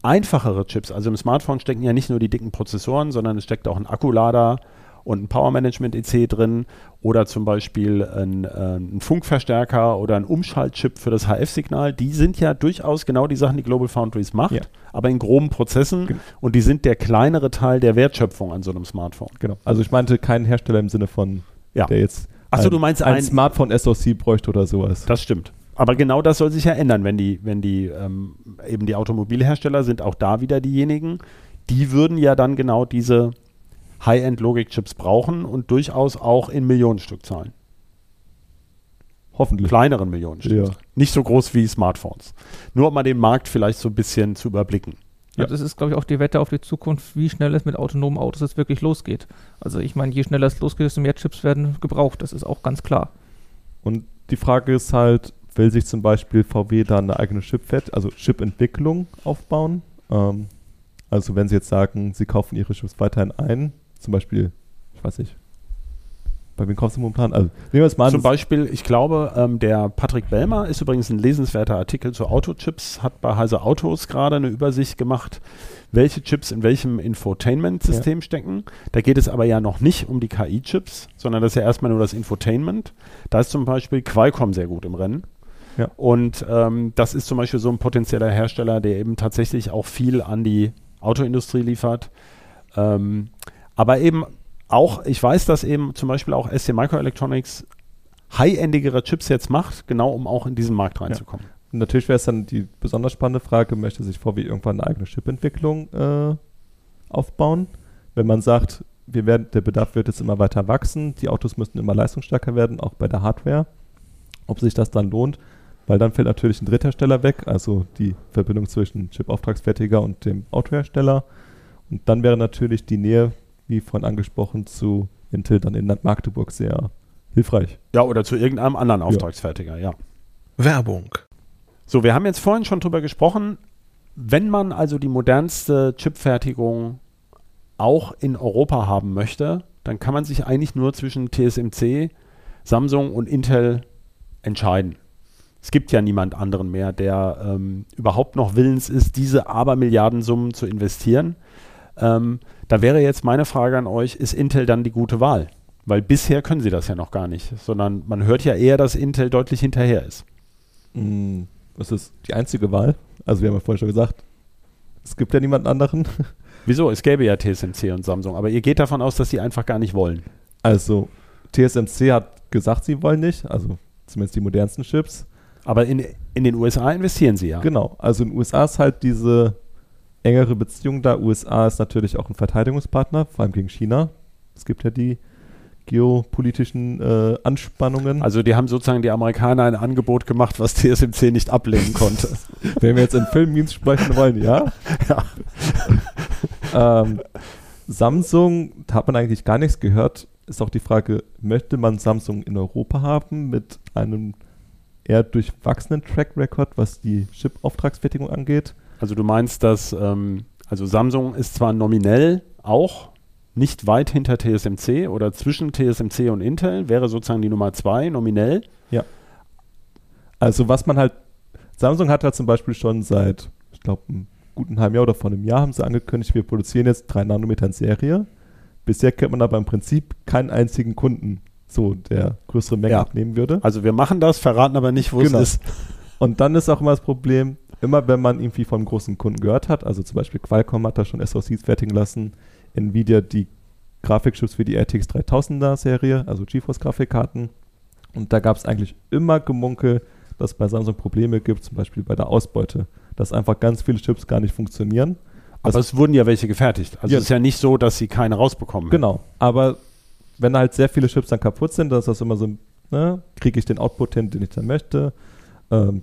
einfachere Chips. Also im Smartphone stecken ja nicht nur die dicken Prozessoren, sondern es steckt auch ein Akkulader und ein Power-Management-EC drin oder zum Beispiel ein Funkverstärker oder ein Umschaltchip für das HF-Signal. Die sind ja durchaus genau die Sachen, die Global Foundries macht, aber in groben Prozessen und die sind der kleinere Teil der Wertschöpfung an so einem Smartphone. Genau. Also ich meinte keinen Hersteller im Sinne von, der jetzt ein Smartphone-SoC bräuchte oder sowas. Das stimmt. Aber genau das soll sich ja ändern, wenn die eben die Automobilhersteller sind auch da wieder diejenigen, die würden ja dann genau diese High-End-Logik-Chips brauchen und durchaus auch in Millionenstückzahlen. Hoffentlich. Kleineren Millionenstückzahlen. Ja. Nicht so groß wie Smartphones. Nur um mal den Markt vielleicht so ein bisschen zu überblicken. Ja, das ist, glaube ich, auch die Wette auf die Zukunft, wie schnell es mit autonomen Autos jetzt wirklich losgeht. Also ich meine, je schneller es losgeht, desto mehr Chips werden gebraucht. Das ist auch ganz klar. Und die Frage ist halt, will sich zum Beispiel VW da eine eigene Chip-Entwicklung aufbauen? Also wenn sie jetzt sagen, sie kaufen ihre Chips weiterhin ein, zum Beispiel, ich weiß nicht, bei wem kaufst du momentan? Also, nehmen wir es mal an. Zum Beispiel, ich glaube, der Patrick Bellmer ist übrigens ein lesenswerter Artikel zu Autochips, hat bei Heise Autos gerade eine Übersicht gemacht, welche Chips in welchem Infotainment-System stecken. Da geht es aber ja noch nicht um die KI-Chips, sondern das ist ja erstmal nur das Infotainment. Da ist zum Beispiel Qualcomm sehr gut im Rennen. Ja. Und das ist zum Beispiel so ein potenzieller Hersteller, der eben tatsächlich auch viel an die Autoindustrie liefert. Aber eben auch, ich weiß, dass eben zum Beispiel auch ST Microelectronics high-endigere Chips jetzt macht, genau um auch in diesen Markt reinzukommen. Und natürlich wäre es dann die besonders spannende Frage, möchte sich VW irgendwann eine eigene Chipentwicklung aufbauen? Wenn man sagt, der Bedarf wird jetzt immer weiter wachsen, die Autos müssen immer leistungsstärker werden, auch bei der Hardware, ob sich das dann lohnt, weil dann fällt natürlich ein Dritthersteller weg, also die Verbindung zwischen Chip-Auftragsfertiger und dem Autohersteller. Und dann wäre natürlich die Nähe, wie vorhin angesprochen, zu Intel dann in Magdeburg sehr hilfreich. Ja, oder zu irgendeinem anderen Auftragsfertiger, ja. Werbung. So, wir haben jetzt vorhin schon drüber gesprochen, wenn man also die modernste Chipfertigung auch in Europa haben möchte, dann kann man sich eigentlich nur zwischen TSMC, Samsung und Intel entscheiden. Es gibt ja niemand anderen mehr, der überhaupt noch willens ist, diese Abermilliardensummen zu investieren. Da wäre jetzt meine Frage an euch, ist Intel dann die gute Wahl? Weil bisher können sie das ja noch gar nicht, sondern man hört ja eher, dass Intel deutlich hinterher ist. Das ist die einzige Wahl. Also wir haben ja vorhin schon gesagt, es gibt ja niemanden anderen. Wieso? Es gäbe ja TSMC und Samsung, aber ihr geht davon aus, dass sie einfach gar nicht wollen. Also TSMC hat gesagt, sie wollen nicht, also zumindest die modernsten Chips. Aber in den USA investieren sie ja. Genau, also in den USA ist halt diese engere Beziehung da. USA ist natürlich auch ein Verteidigungspartner, vor allem gegen China. Es gibt ja die geopolitischen Anspannungen. Also die haben sozusagen die Amerikaner ein Angebot gemacht, was TSMC nicht ablehnen konnte. Wenn wir jetzt in Filmmemes sprechen wollen, ja. Ja. Samsung, da hat man eigentlich gar nichts gehört. Ist auch die Frage, möchte man Samsung in Europa haben mit einem eher durchwachsenen Track Record, was die Chip-Auftragsfertigung angeht? Also du meinst, dass also Samsung ist zwar nominell auch nicht weit hinter TSMC oder zwischen TSMC und Intel, wäre sozusagen die Nummer 2 nominell. Ja. Also was man halt, Samsung hat halt zum Beispiel schon seit, ich glaube, einem guten halben Jahr oder vor einem Jahr haben sie angekündigt, wir produzieren jetzt 3 Nanometer in Serie. Bisher kennt man aber im Prinzip keinen einzigen Kunden, so der größere Menge abnehmen würde. Also wir machen das, verraten aber nicht, wo es ist. Und dann ist auch immer das Problem, immer wenn man irgendwie von großen Kunden gehört hat, also zum Beispiel Qualcomm hat da schon SoCs fertigen lassen, Nvidia die Grafikchips für die RTX 3000er Serie, also GeForce Grafikkarten. Und da gab es eigentlich immer Gemunkel, dass es bei Samsung Probleme gibt, zum Beispiel bei der Ausbeute, dass einfach ganz viele Chips gar nicht funktionieren. Aber es wurden ja welche gefertigt. Also es ist ja nicht so, dass sie keine rausbekommen. Genau, aber wenn halt sehr viele Chips dann kaputt sind, dann ist das immer so, ne, kriege ich den Output hin, den ich dann möchte?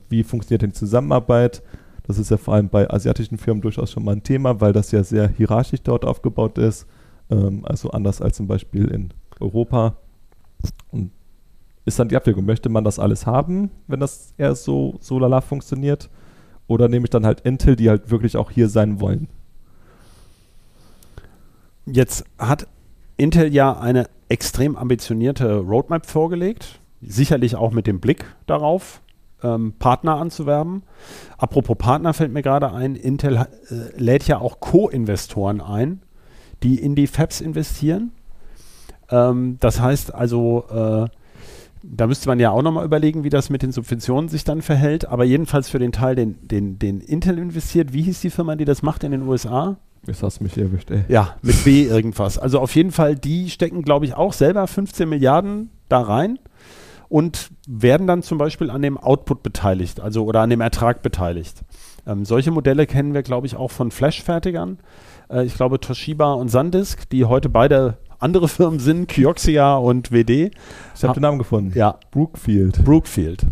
Wie funktioniert denn die Zusammenarbeit? Das ist ja vor allem bei asiatischen Firmen durchaus schon mal ein Thema, weil das ja sehr hierarchisch dort aufgebaut ist. Also anders als zum Beispiel in Europa. Und ist dann die Abwägung, möchte man das alles haben, wenn das eher so lala funktioniert? Oder nehme ich dann halt Intel, die halt wirklich auch hier sein wollen? Jetzt hat Intel ja eine extrem ambitionierte Roadmap vorgelegt, sicherlich auch mit dem Blick darauf, Partner anzuwerben. Apropos Partner fällt mir gerade ein, Intel lädt ja auch Co-Investoren ein, die in die Fabs investieren. Das heißt also, da müsste man ja auch nochmal überlegen, wie das mit den Subventionen sich dann verhält, aber jedenfalls für den Teil, den Intel investiert, wie hieß die Firma, die das macht in den USA? Jetzt hast du mich erwischt, ey. Ja, mit B irgendwas. Also auf jeden Fall, die stecken, glaube ich, auch selber 15 Milliarden da rein und werden dann zum Beispiel an dem Output beteiligt, also oder an dem Ertrag beteiligt. Solche Modelle kennen wir, glaube ich, auch von Flash-Fertigern. Ich glaube Toshiba und SanDisk, die heute beide andere Firmen sind, Kioxia und WD. Ich habe den Namen gefunden. Ja. Brookfield.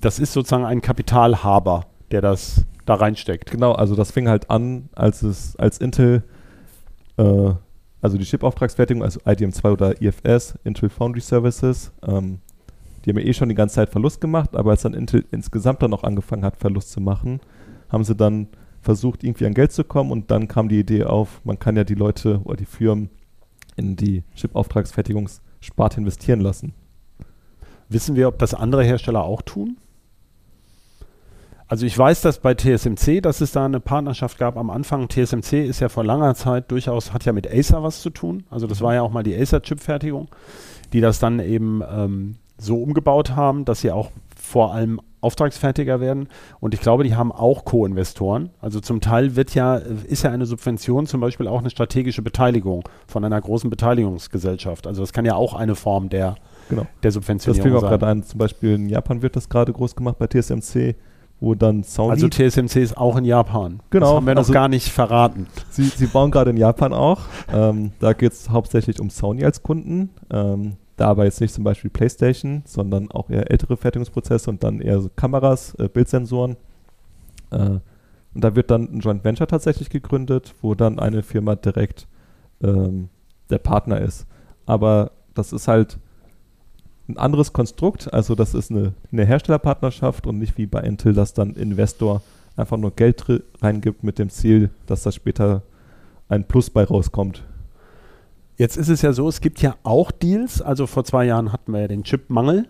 Das ist sozusagen ein Kapitalhaber, der das da reinsteckt. Genau, also das fing halt an, als Intel, also die Chip-Auftragsfertigung, also IDM2 oder IFS, Intel Foundry Services, die haben ja eh schon die ganze Zeit Verlust gemacht, aber als dann Intel insgesamt dann auch angefangen hat, Verlust zu machen, haben sie dann versucht, irgendwie an Geld zu kommen und dann kam die Idee auf, man kann ja die Leute oder die Firmen in die Chip-Auftragsfertigungssparte investieren lassen. Wissen wir, ob das andere Hersteller auch tun? Also ich weiß, dass bei TSMC, dass es da eine Partnerschaft gab am Anfang. TSMC ist ja vor langer Zeit durchaus, hat ja mit Acer was zu tun. Also das war ja auch mal die Acer-Chip-Fertigung, die das dann eben so umgebaut haben, dass sie auch vor allem Auftragsfertiger werden. Und ich glaube, die haben auch Co-Investoren. Also zum Teil ist ja eine Subvention zum Beispiel auch eine strategische Beteiligung von einer großen Beteiligungsgesellschaft. Also das kann ja auch eine Form der Subventionierung sein. Das fiel mir auch gerade ein. Zum Beispiel in Japan wird das gerade groß gemacht bei TSMC. Wo dann Sony. Also TSMC ist auch in Japan. Genau. Das haben wir noch gar nicht verraten. Sie bauen gerade in Japan auch. Da geht es hauptsächlich um Sony als Kunden. Da aber jetzt nicht zum Beispiel PlayStation, sondern auch eher ältere Fertigungsprozesse und dann eher so Kameras, Bildsensoren. Und da wird dann ein Joint Venture tatsächlich gegründet, wo dann eine Firma direkt der Partner ist. Aber das ist halt ein anderes Konstrukt, also das ist eine Herstellerpartnerschaft und nicht wie bei Intel, dass dann Investor einfach nur Geld reingibt mit dem Ziel, dass da später ein Plus bei rauskommt. Jetzt ist es ja so, es gibt ja auch Deals, also vor 2 Jahren hatten wir ja den Chipmangel.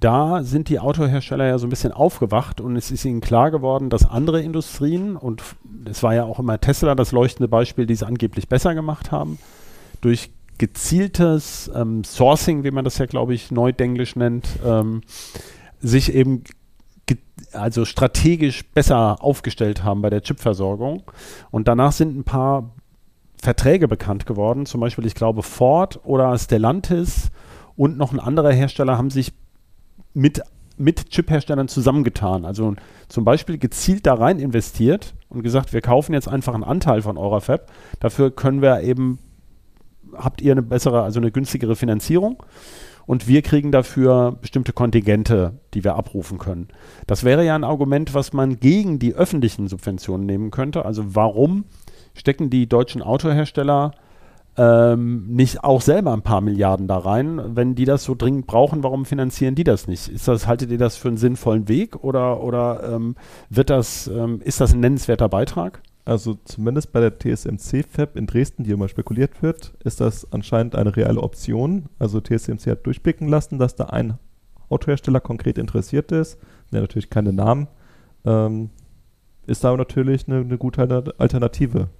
da sind die Autohersteller ja so ein bisschen aufgewacht und es ist ihnen klar geworden, dass andere Industrien, und es war ja auch immer Tesla das leuchtende Beispiel, die es angeblich besser gemacht haben, durch gezieltes Sourcing, wie man das ja, glaube ich, neudenglisch nennt, sich eben also strategisch besser aufgestellt haben bei der Chipversorgung. Und danach sind ein paar Verträge bekannt geworden, zum Beispiel, ich glaube, Ford oder Stellantis und noch ein anderer Hersteller haben sich mit Chip-Herstellern zusammengetan. Also zum Beispiel gezielt da rein investiert und gesagt, wir kaufen jetzt einfach einen Anteil von eurer Fab. Dafür können wir eben, habt ihr eine bessere, also eine günstigere Finanzierung und wir kriegen dafür bestimmte Kontingente, die wir abrufen können. Das wäre ja ein Argument, was man gegen die öffentlichen Subventionen nehmen könnte. Also warum stecken die deutschen Autohersteller nicht auch selber ein paar Milliarden da rein? Wenn die das so dringend brauchen, warum finanzieren die das nicht? Haltet ihr das für einen sinnvollen Weg oder ist das ein nennenswerter Beitrag? Also zumindest bei der TSMC-Fab in Dresden, die immer spekuliert wird, ist das anscheinend eine reale Option. Also TSMC hat durchblicken lassen, dass da ein Autohersteller konkret interessiert ist. Ja, natürlich keine Namen. Ist da natürlich eine gute Alternative.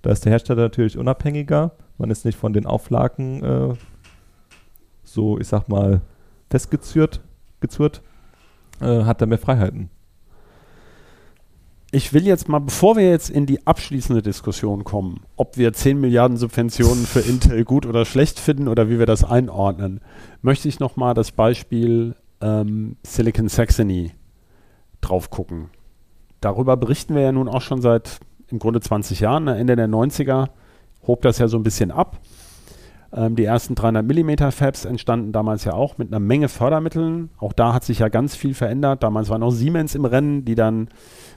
Da ist der Hersteller natürlich unabhängiger. Man ist nicht von den Auflagen so, ich sag mal, festgezurrt. Hat da mehr Freiheiten. Ich will jetzt mal, bevor wir jetzt in die abschließende Diskussion kommen, ob wir 10 Milliarden Subventionen für Intel gut oder schlecht finden oder wie wir das einordnen, möchte ich nochmal das Beispiel Silicon Saxony drauf gucken. Darüber berichten wir ja nun auch schon seit im Grunde 20 Jahren. Ende der 90er hob das ja so ein bisschen ab. Die ersten 300mm Fabs entstanden damals ja auch mit einer Menge Fördermitteln. Auch da hat sich ja ganz viel verändert. Damals war noch Siemens im Rennen, die dann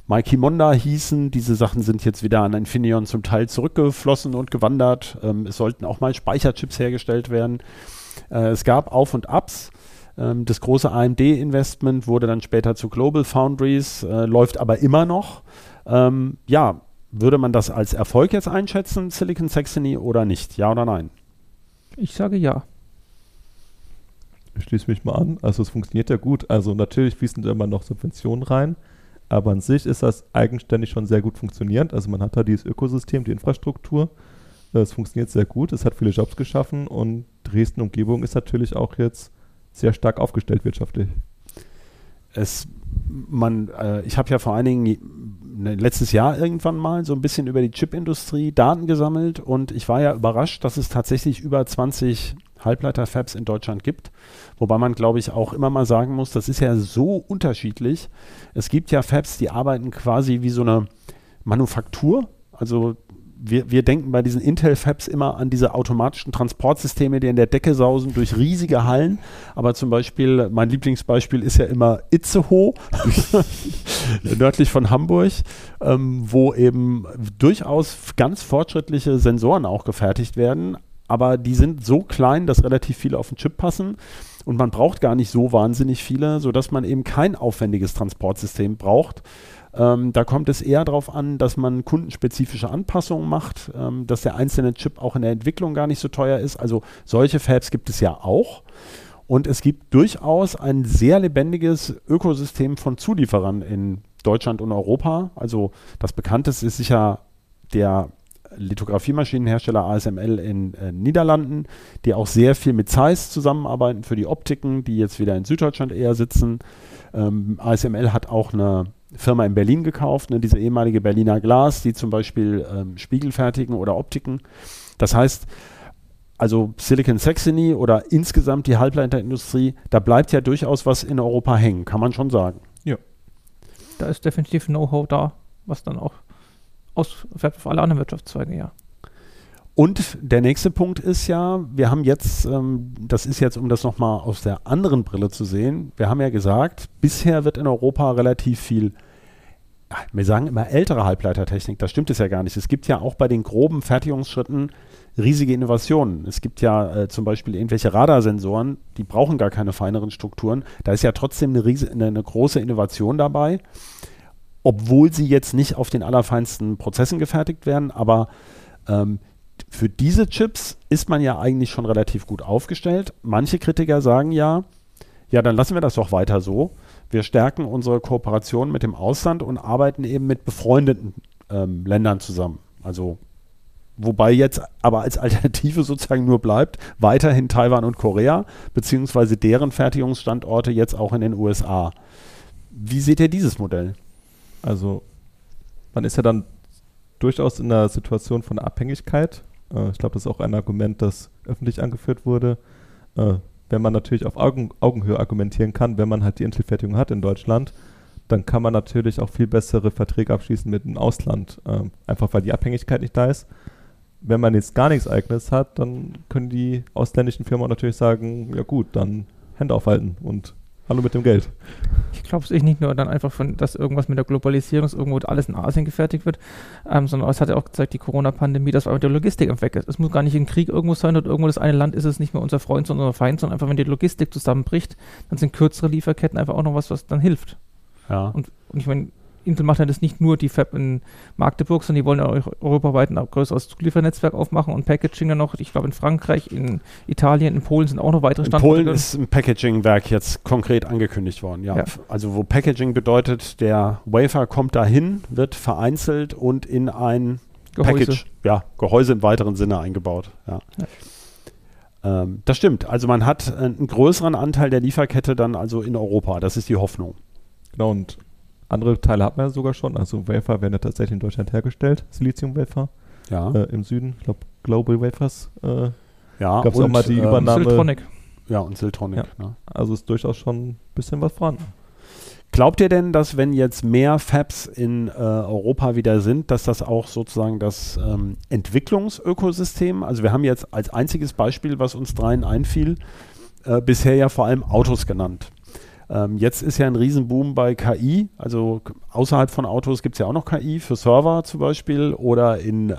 Mikey Monda hießen. Diese Sachen sind jetzt wieder an Infineon zum Teil zurückgeflossen und gewandert. Es sollten auch mal Speicherchips hergestellt werden. Es gab Auf und Abs. Das große AMD-Investment wurde dann später zu Global Foundries, läuft aber immer noch. Ja, würde man das als Erfolg jetzt einschätzen, Silicon Saxony, oder nicht? Ja oder nein? Ich sage ja. Ich schließe mich mal an. Also es funktioniert ja gut. Also natürlich fließen da immer noch Subventionen rein, aber an sich ist das eigenständig schon sehr gut funktionierend. Also man hat da dieses Ökosystem, die Infrastruktur. Es funktioniert sehr gut. Es hat viele Jobs geschaffen und Dresden-Umgebung ist natürlich auch jetzt sehr stark aufgestellt wirtschaftlich. Ich habe ja vor einigen letztes Jahr irgendwann mal so ein bisschen über die Chipindustrie Daten gesammelt und ich war ja überrascht, dass es tatsächlich über 20 Halbleiter-Fabs in Deutschland gibt, wobei man, glaube ich, auch immer mal sagen muss, das ist ja so unterschiedlich. Es gibt ja Fabs, die arbeiten quasi wie so eine Manufaktur, also wir denken bei diesen Intel-Fabs immer an diese automatischen Transportsysteme, die in der Decke sausen durch riesige Hallen. Aber zum Beispiel, mein Lieblingsbeispiel ist ja immer Itzehoe, nördlich von Hamburg, wo eben durchaus ganz fortschrittliche Sensoren auch gefertigt werden. Aber die sind so klein, dass relativ viele auf den Chip passen. Und man braucht gar nicht so wahnsinnig viele, sodass man eben kein aufwendiges Transportsystem braucht. Da kommt es eher darauf an, dass man kundenspezifische Anpassungen macht, dass der einzelne Chip auch in der Entwicklung gar nicht so teuer ist. Also solche Fabs gibt es ja auch. Und es gibt durchaus ein sehr lebendiges Ökosystem von Zulieferern in Deutschland und Europa. Also das bekannteste ist sicher der Lithografiemaschinenhersteller ASML in Niederlanden, die auch sehr viel mit Zeiss zusammenarbeiten für die Optiken, die jetzt wieder in Süddeutschland eher sitzen. ASML hat auch eine Firma in Berlin gekauft, ne, diese ehemalige Berliner Glas, die zum Beispiel Spiegel fertigen oder Optiken. Das heißt, also Silicon Saxony oder insgesamt die Halbleiterindustrie, da bleibt ja durchaus was in Europa hängen, kann man schon sagen. Ja. Da ist definitiv Know-how da, was dann auch auswirkt auf alle anderen Wirtschaftszweige, ja. Und der nächste Punkt ist ja, wir haben jetzt, das ist jetzt, um das nochmal aus der anderen Brille zu sehen, wir haben ja gesagt, bisher wird in Europa relativ viel, wir sagen immer ältere Halbleitertechnik, das stimmt es ja gar nicht. Es gibt ja auch bei den groben Fertigungsschritten riesige Innovationen. Es gibt ja zum Beispiel irgendwelche Radarsensoren, die brauchen gar keine feineren Strukturen. Da ist ja trotzdem eine große Innovation dabei, obwohl sie jetzt nicht auf den allerfeinsten Prozessen gefertigt werden, aber für diese Chips ist man ja eigentlich schon relativ gut aufgestellt. Manche Kritiker sagen ja, ja, dann lassen wir das doch weiter so. Wir stärken unsere Kooperation mit dem Ausland und arbeiten eben mit befreundeten Ländern zusammen. Also wobei jetzt aber als Alternative sozusagen nur bleibt, weiterhin Taiwan und Korea, beziehungsweise deren Fertigungsstandorte jetzt auch in den USA. Wie seht ihr dieses Modell? Also man ist ja dann durchaus in einer Situation von Abhängigkeit. Ich glaube, das ist auch ein Argument, das öffentlich angeführt wurde. Wenn man natürlich auf Augenhöhe argumentieren kann, wenn man halt die Intel-Fertigung hat in Deutschland, dann kann man natürlich auch viel bessere Verträge abschließen mit dem Ausland, einfach weil die Abhängigkeit nicht da ist. Wenn man jetzt gar nichts Eigenes hat, dann können die ausländischen Firmen auch natürlich sagen, ja gut, dann Hände aufhalten und hallo mit dem Geld. Ich glaube es nicht nur dann einfach, dass irgendwas mit der Globalisierung ist, irgendwo alles in Asien gefertigt wird, sondern es hat ja auch gezeigt, die Corona-Pandemie, dass auch die Logistik weg ist. Es muss gar nicht ein Krieg irgendwo sein und irgendwo das eine Land ist es nicht mehr unser Freund, sondern unser Feind, sondern einfach, wenn die Logistik zusammenbricht, dann sind kürzere Lieferketten einfach auch noch was dann hilft. Ja. Und ich meine, Intel macht ja das nicht nur die Fab in Magdeburg, sondern die wollen ja auch europaweit ein größeres Zuliefernetzwerk aufmachen und Packaging ja noch. Ich glaube in Frankreich, in Italien, in Polen sind auch noch weitere Standorte. In Polen ist ein Packaging-Werk jetzt konkret angekündigt worden, ja. Also wo Packaging bedeutet, der Wafer kommt dahin, wird vereinzelt und in ein Gehäuse. Package, ja, Gehäuse im weiteren Sinne eingebaut, ja. Ja. Das stimmt, also man hat einen größeren Anteil der Lieferkette dann also in Europa, das ist die Hoffnung. Genau, und andere Teile hat man ja sogar schon. Also Wafer werden ja tatsächlich in Deutschland hergestellt, Silizium-Wafer, ja. Im Süden. Ich glaube, Global Wafers ja, gab es auch mal die Übernahme. Siltronic. Ja, und Siltronic. Ja. Ne? Also ist durchaus schon ein bisschen was vorhanden. Glaubt ihr denn, dass wenn jetzt mehr Fabs in Europa wieder sind, dass das auch sozusagen das Entwicklungsökosystem, also wir haben jetzt als einziges Beispiel, was uns dreien einfiel, bisher ja vor allem Autos genannt. Jetzt ist ja ein Riesenboom bei KI, also außerhalb von Autos gibt es ja auch noch KI für Server zum Beispiel oder in,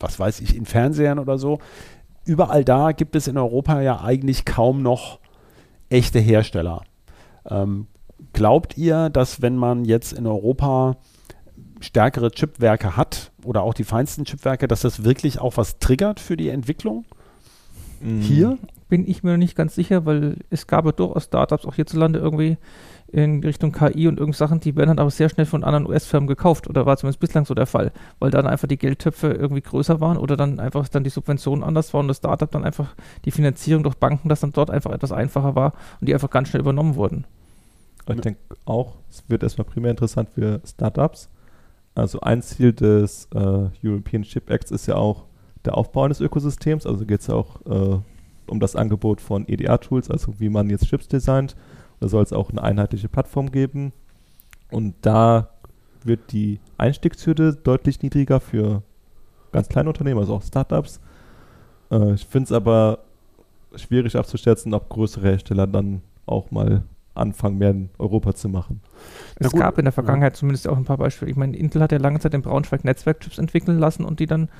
was weiß ich, in Fernsehern oder so. Überall da gibt es in Europa ja eigentlich kaum noch echte Hersteller. Glaubt ihr, dass wenn man jetzt in Europa stärkere Chipwerke hat oder auch die feinsten Chipwerke, dass das wirklich auch was triggert für die Entwicklung hier? Bin ich mir noch nicht ganz sicher, weil es gab ja durchaus Startups auch hierzulande irgendwie in Richtung KI und irgendwelche Sachen, die werden dann aber sehr schnell von anderen US-Firmen gekauft oder war zumindest bislang so der Fall, weil dann einfach die Geldtöpfe irgendwie größer waren oder dann einfach dann die Subventionen anders waren und das Startup dann einfach die Finanzierung durch Banken, dass dann dort einfach etwas einfacher war und die einfach ganz schnell übernommen wurden. Ich denke auch, es wird erstmal primär interessant für Startups. Also ein Ziel des European Chip Acts ist ja auch der Aufbau eines Ökosystems, also geht es ja auch um das Angebot von EDA-Tools, also wie man jetzt Chips designt. Da soll es auch eine einheitliche Plattform geben. Und da wird die Einstiegshürde deutlich niedriger für ganz kleine Unternehmen, also auch Startups. Ich finde es aber schwierig abzuschätzen, ob größere Hersteller dann auch mal anfangen, mehr in Europa zu machen. Es gab in der Vergangenheit zumindest auch ein paar Beispiele. Ich meine, Intel hat ja lange Zeit in Braunschweig Netzwerkchips entwickeln lassen und die dann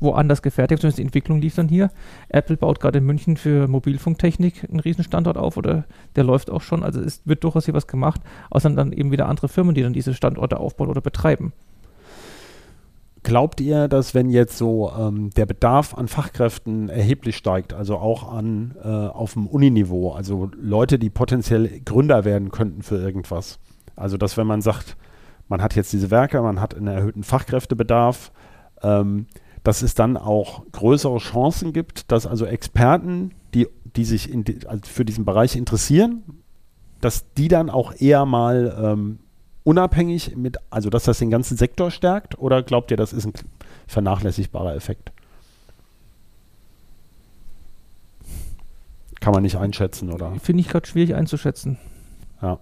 woanders gefertigt, zumindest die Entwicklung lief dann hier. Apple baut gerade in München für Mobilfunktechnik einen riesen Standort auf oder der läuft auch schon, also es wird durchaus hier was gemacht, außer dann eben wieder andere Firmen, die dann diese Standorte aufbauen oder betreiben. Glaubt ihr, dass wenn jetzt so der Bedarf an Fachkräften erheblich steigt, also auch an auf dem Uniniveau, also Leute, die potenziell Gründer werden könnten für irgendwas, also dass wenn man sagt, man hat jetzt diese Werke, man hat einen erhöhten Fachkräftebedarf, dass es dann auch größere Chancen gibt, dass also Experten, die sich also für diesen Bereich interessieren, dass die dann auch eher mal unabhängig also dass das den ganzen Sektor stärkt? Oder glaubt ihr, das ist ein vernachlässigbarer Effekt? Kann man nicht einschätzen, oder? Finde ich gerade schwierig einzuschätzen. Ja.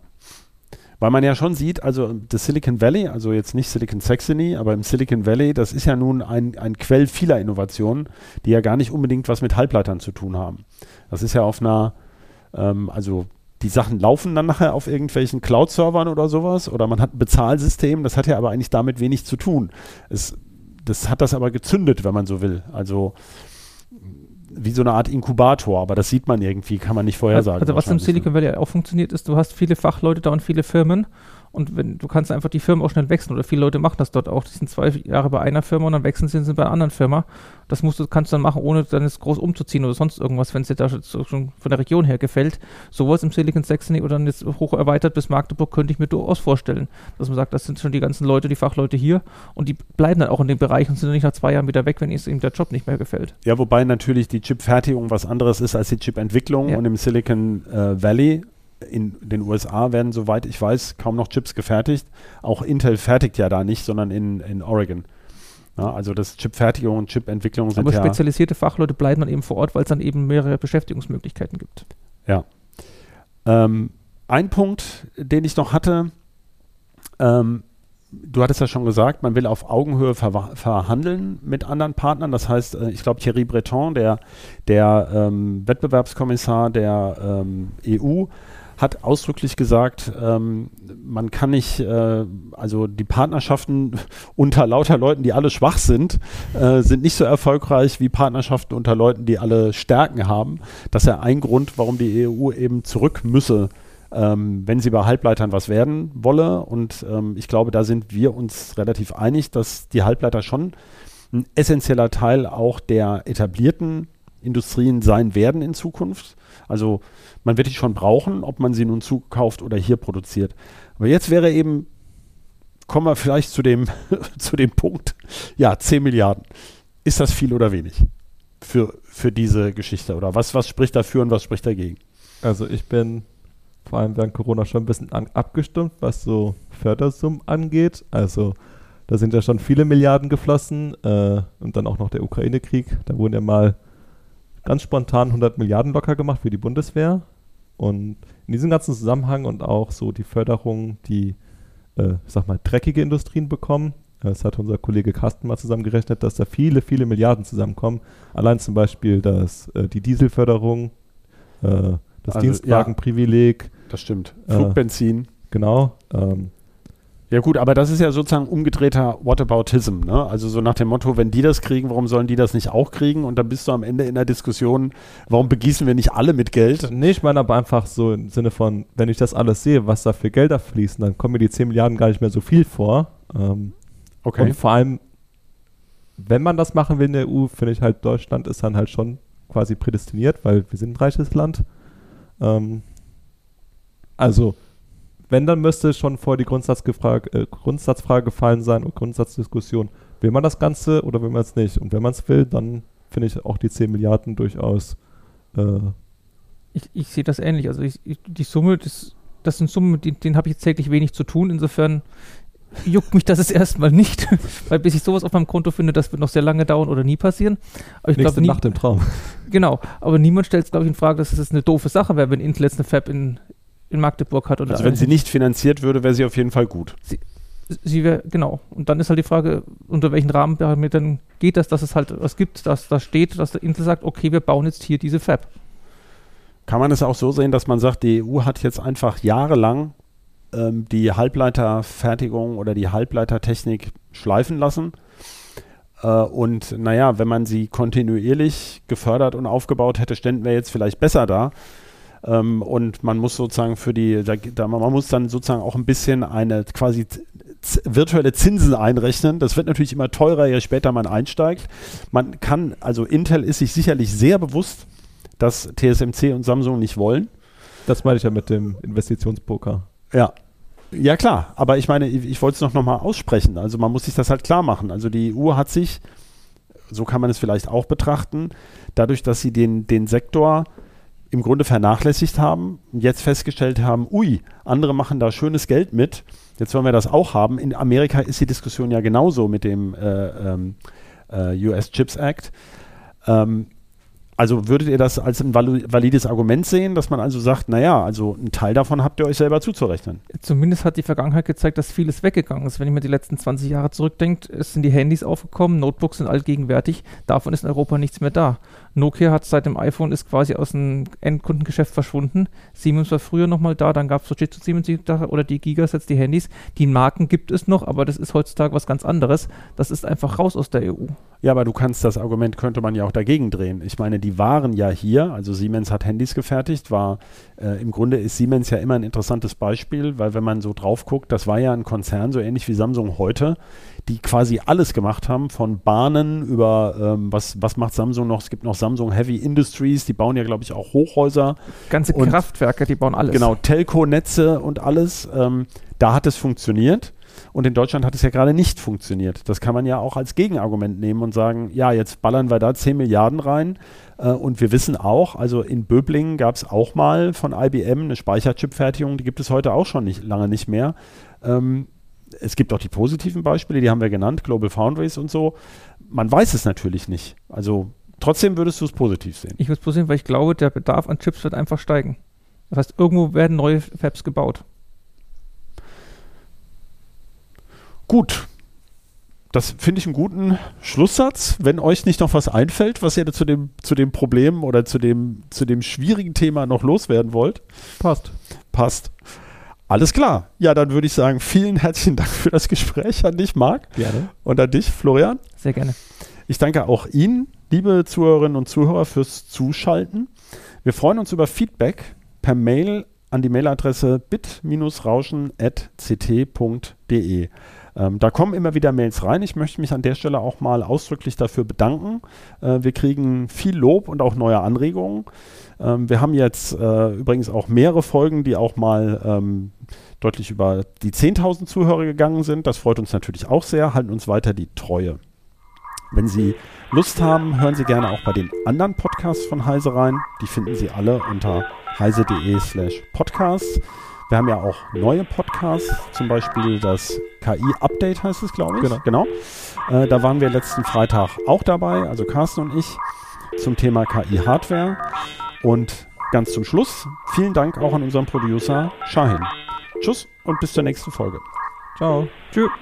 Weil man ja schon sieht, also das Silicon Valley, also jetzt nicht Silicon Saxony, aber im Silicon Valley, das ist ja nun ein Quell vieler Innovationen, die ja gar nicht unbedingt was mit Halbleitern zu tun haben. Das ist ja auf einer, also die Sachen laufen dann nachher auf irgendwelchen Cloud-Servern oder sowas oder man hat ein Bezahlsystem, das hat ja aber eigentlich damit wenig zu tun. Das hat das aber gezündet, wenn man so will. Also wie so eine Art Inkubator, aber das sieht man irgendwie, kann man nicht vorhersagen. Also was im Silicon Valley auch funktioniert ist, du hast viele Fachleute da und viele Firmen Und wenn du kannst einfach die Firmen auch schnell wechseln, oder viele Leute machen das dort auch. Die sind 2 Jahre bei einer Firma und dann wechseln sie und sind bei einer anderen Firma. Das kannst du dann machen, ohne dann jetzt groß umzuziehen oder sonst irgendwas, wenn es dir da schon von der Region her gefällt. Sowas im Silicon Saxony oder dann jetzt hoch erweitert bis Magdeburg könnte ich mir durchaus vorstellen, dass man sagt, das sind schon die ganzen Leute, die Fachleute hier und die bleiben dann auch in dem Bereich und sind dann nicht nach 2 Jahren wieder weg, wenn ihnen der Job nicht mehr gefällt. Ja, wobei natürlich die Chipfertigung was anderes ist als die Chipentwicklung und im Silicon Valley in den USA werden, soweit ich weiß, kaum noch Chips gefertigt. Auch Intel fertigt ja da nicht, sondern in Oregon. Ja, also das Chipfertigung und Chipentwicklung sind ja... Aber spezialisierte Fachleute bleiben dann eben vor Ort, weil es dann eben mehrere Beschäftigungsmöglichkeiten gibt. Ja. Ein Punkt, den ich noch hatte, du hattest ja schon gesagt, man will auf Augenhöhe verhandeln mit anderen Partnern. Das heißt, ich glaube, Thierry Breton, der Wettbewerbskommissar der EU, hat ausdrücklich gesagt, man kann nicht, also die Partnerschaften unter lauter Leuten, die alle schwach sind, sind nicht so erfolgreich wie Partnerschaften unter Leuten, die alle Stärken haben. Das ist ja ein Grund, warum die EU eben zurück müsse, wenn sie bei Halbleitern was werden wolle. Und ich glaube, da sind wir uns relativ einig, dass die Halbleiter schon ein essentieller Teil auch der etablierten Industrien sein werden in Zukunft. Also man wird die schon brauchen, ob man sie nun zukauft oder hier produziert. Aber jetzt wäre eben, kommen wir vielleicht zu dem, zu dem Punkt, ja, 10 Milliarden. Ist das viel oder wenig für diese Geschichte? Oder was spricht dafür und was spricht dagegen? Also ich bin vor allem während Corona schon ein bisschen abgestimmt, was so Fördersummen angeht. Also da sind ja schon viele Milliarden geflossen und dann auch noch der Ukraine-Krieg. Da wurden ja mal ganz spontan 100 Milliarden locker gemacht für die Bundeswehr. Und in diesem ganzen Zusammenhang und auch so die Förderung, die, ich sag mal, dreckige Industrien bekommen. Das hat unser Kollege Carsten mal zusammengerechnet, dass da viele, viele Milliarden zusammenkommen. Allein zum Beispiel die Dieselförderung, das Dienstwagenprivileg. Ja, das stimmt. Flugbenzin. Genau. Ja gut, aber das ist ja sozusagen umgedrehter Whataboutism, ne? Also so nach dem Motto, wenn die das kriegen, warum sollen die das nicht auch kriegen? Und dann bist du am Ende in der Diskussion, warum begießen wir nicht alle mit Geld? Nee, ich meine aber einfach so im Sinne von, wenn ich das alles sehe, was da für Gelder fließen, dann kommen mir die 10 Milliarden gar nicht mehr so viel vor. Okay. Und vor allem, wenn man das machen will in der EU, finde ich halt, Deutschland ist dann halt schon quasi prädestiniert, weil wir sind ein reiches Land. Also wenn, dann müsste schon vor die Grundsatzfrage gefallen sein und Grundsatzdiskussion, will man das Ganze oder will man es nicht? Und wenn man es will, dann finde ich auch die 10 Milliarden durchaus... Ich sehe das ähnlich. Also die Summe, das sind Summen, mit denen habe ich jetzt täglich wenig zu tun. Insofern juckt mich das jetzt erstmal nicht, weil bis ich sowas auf meinem Konto finde, das wird noch sehr lange dauern oder nie passieren. Aber ich glaube, Nacht im Traum. Genau, aber niemand stellt es, glaube ich, in Frage, dass es jetzt eine doofe Sache wäre, wenn Intel jetzt eine Fab in Magdeburg hat. Oder also wenn sie nicht finanziert würde, wäre sie auf jeden Fall gut. Sie wäre, genau. Und dann ist halt die Frage, unter welchen Rahmenparametern geht das, dass es halt was gibt, dass da steht, dass der Intel sagt, okay, wir bauen jetzt hier diese Fab. Kann man es auch so sehen, dass man sagt, die EU hat jetzt einfach jahrelang die Halbleiterfertigung oder die Halbleitertechnik schleifen lassen und naja, wenn man sie kontinuierlich gefördert und aufgebaut hätte, ständen wir jetzt vielleicht besser da. Und man muss sozusagen man muss dann sozusagen auch ein bisschen eine quasi virtuelle Zinsen einrechnen. Das wird natürlich immer teurer, je später man einsteigt. Man kann, also Intel ist sich sicherlich sehr bewusst, dass TSMC und Samsung nicht wollen. Das meine ich ja mit dem Investitionspoker. Ja. Ja klar, aber ich meine, ich wollte es noch mal aussprechen. Also man muss sich das halt klar machen. Also die EU hat sich, so kann man es vielleicht auch betrachten, dadurch, dass sie den Sektor im Grunde vernachlässigt haben und jetzt festgestellt haben, andere machen da schönes Geld mit, jetzt wollen wir das auch haben. In Amerika ist die Diskussion ja genauso mit dem US Chips Act. Also würdet ihr das als ein valides Argument sehen, dass man also sagt, naja, also einen Teil davon habt ihr euch selber zuzurechnen? Zumindest hat die Vergangenheit gezeigt, dass vieles weggegangen ist. Wenn ich mir die letzten 20 Jahre zurückdenke, es sind die Handys aufgekommen, Notebooks sind allgegenwärtig, davon ist in Europa nichts mehr da. Nokia hat seit dem iPhone, ist quasi aus dem Endkundengeschäft verschwunden. Siemens war früher nochmal da, dann gab es so Fujitsu, Siemens oder die Gigasets, die Handys. Die Marken gibt es noch, aber das ist heutzutage was ganz anderes. Das ist einfach raus aus der EU. Ja, aber du kannst, das Argument könnte man ja auch dagegen drehen. Ich meine, die waren ja hier, also Siemens hat Handys gefertigt, war im Grunde ist Siemens ja immer ein interessantes Beispiel, weil wenn man so drauf guckt, das war ja ein Konzern, so ähnlich wie Samsung heute, die quasi alles gemacht haben, von Bahnen über, was macht Samsung noch? Es gibt noch Samsung Heavy Industries, die bauen ja, glaube ich, auch Hochhäuser. Ganze Kraftwerke, die bauen alles. Genau, Telco-Netze und alles. Da hat es funktioniert. Und in Deutschland hat es ja gerade nicht funktioniert. Das kann man ja auch als Gegenargument nehmen und sagen, ja, jetzt ballern wir da 10 Milliarden rein. Und wir wissen auch, also in Böblingen gab es auch mal von IBM eine Speicherchip-Fertigung, die gibt es heute auch schon nicht, lange nicht mehr. Es gibt auch die positiven Beispiele, die haben wir genannt, Global Foundries und so. Man weiß es natürlich nicht. Also trotzdem würdest du es positiv sehen. Ich würde es positiv sehen, weil ich glaube, der Bedarf an Chips wird einfach steigen. Das heißt, irgendwo werden neue Fabs gebaut. Gut, das finde ich einen guten Schlusssatz. Wenn euch nicht noch was einfällt, was ihr zu dem Problem oder zu dem schwierigen Thema noch loswerden wollt. Passt. Alles klar. Ja, dann würde ich sagen, vielen herzlichen Dank für das Gespräch an dich, Marc. Gerne. Und an dich, Florian. Sehr gerne. Ich danke auch Ihnen, liebe Zuhörerinnen und Zuhörer, fürs Zuschalten. Wir freuen uns über Feedback per Mail an die Mailadresse bit-rauschen@ct.de. Da kommen immer wieder Mails rein. Ich möchte mich an der Stelle auch mal ausdrücklich dafür bedanken. Wir kriegen viel Lob und auch neue Anregungen. Wir haben jetzt übrigens auch mehrere Folgen, die auch mal deutlich über die 10.000 Zuhörer gegangen sind. Das freut uns natürlich auch sehr. Halten uns weiter die Treue. Wenn Sie Lust haben, hören Sie gerne auch bei den anderen Podcasts von Heise rein. Die finden Sie alle unter heise.de/podcasts. Wir haben ja auch neue Podcasts, zum Beispiel das KI-Update heißt es, glaube ich. Genau. Da waren wir letzten Freitag auch dabei, also Carsten und ich, zum Thema KI-Hardware. Und ganz zum Schluss, vielen Dank auch an unseren Producer Shahin. Tschüss und bis zur nächsten Folge. Ciao. Tschüss.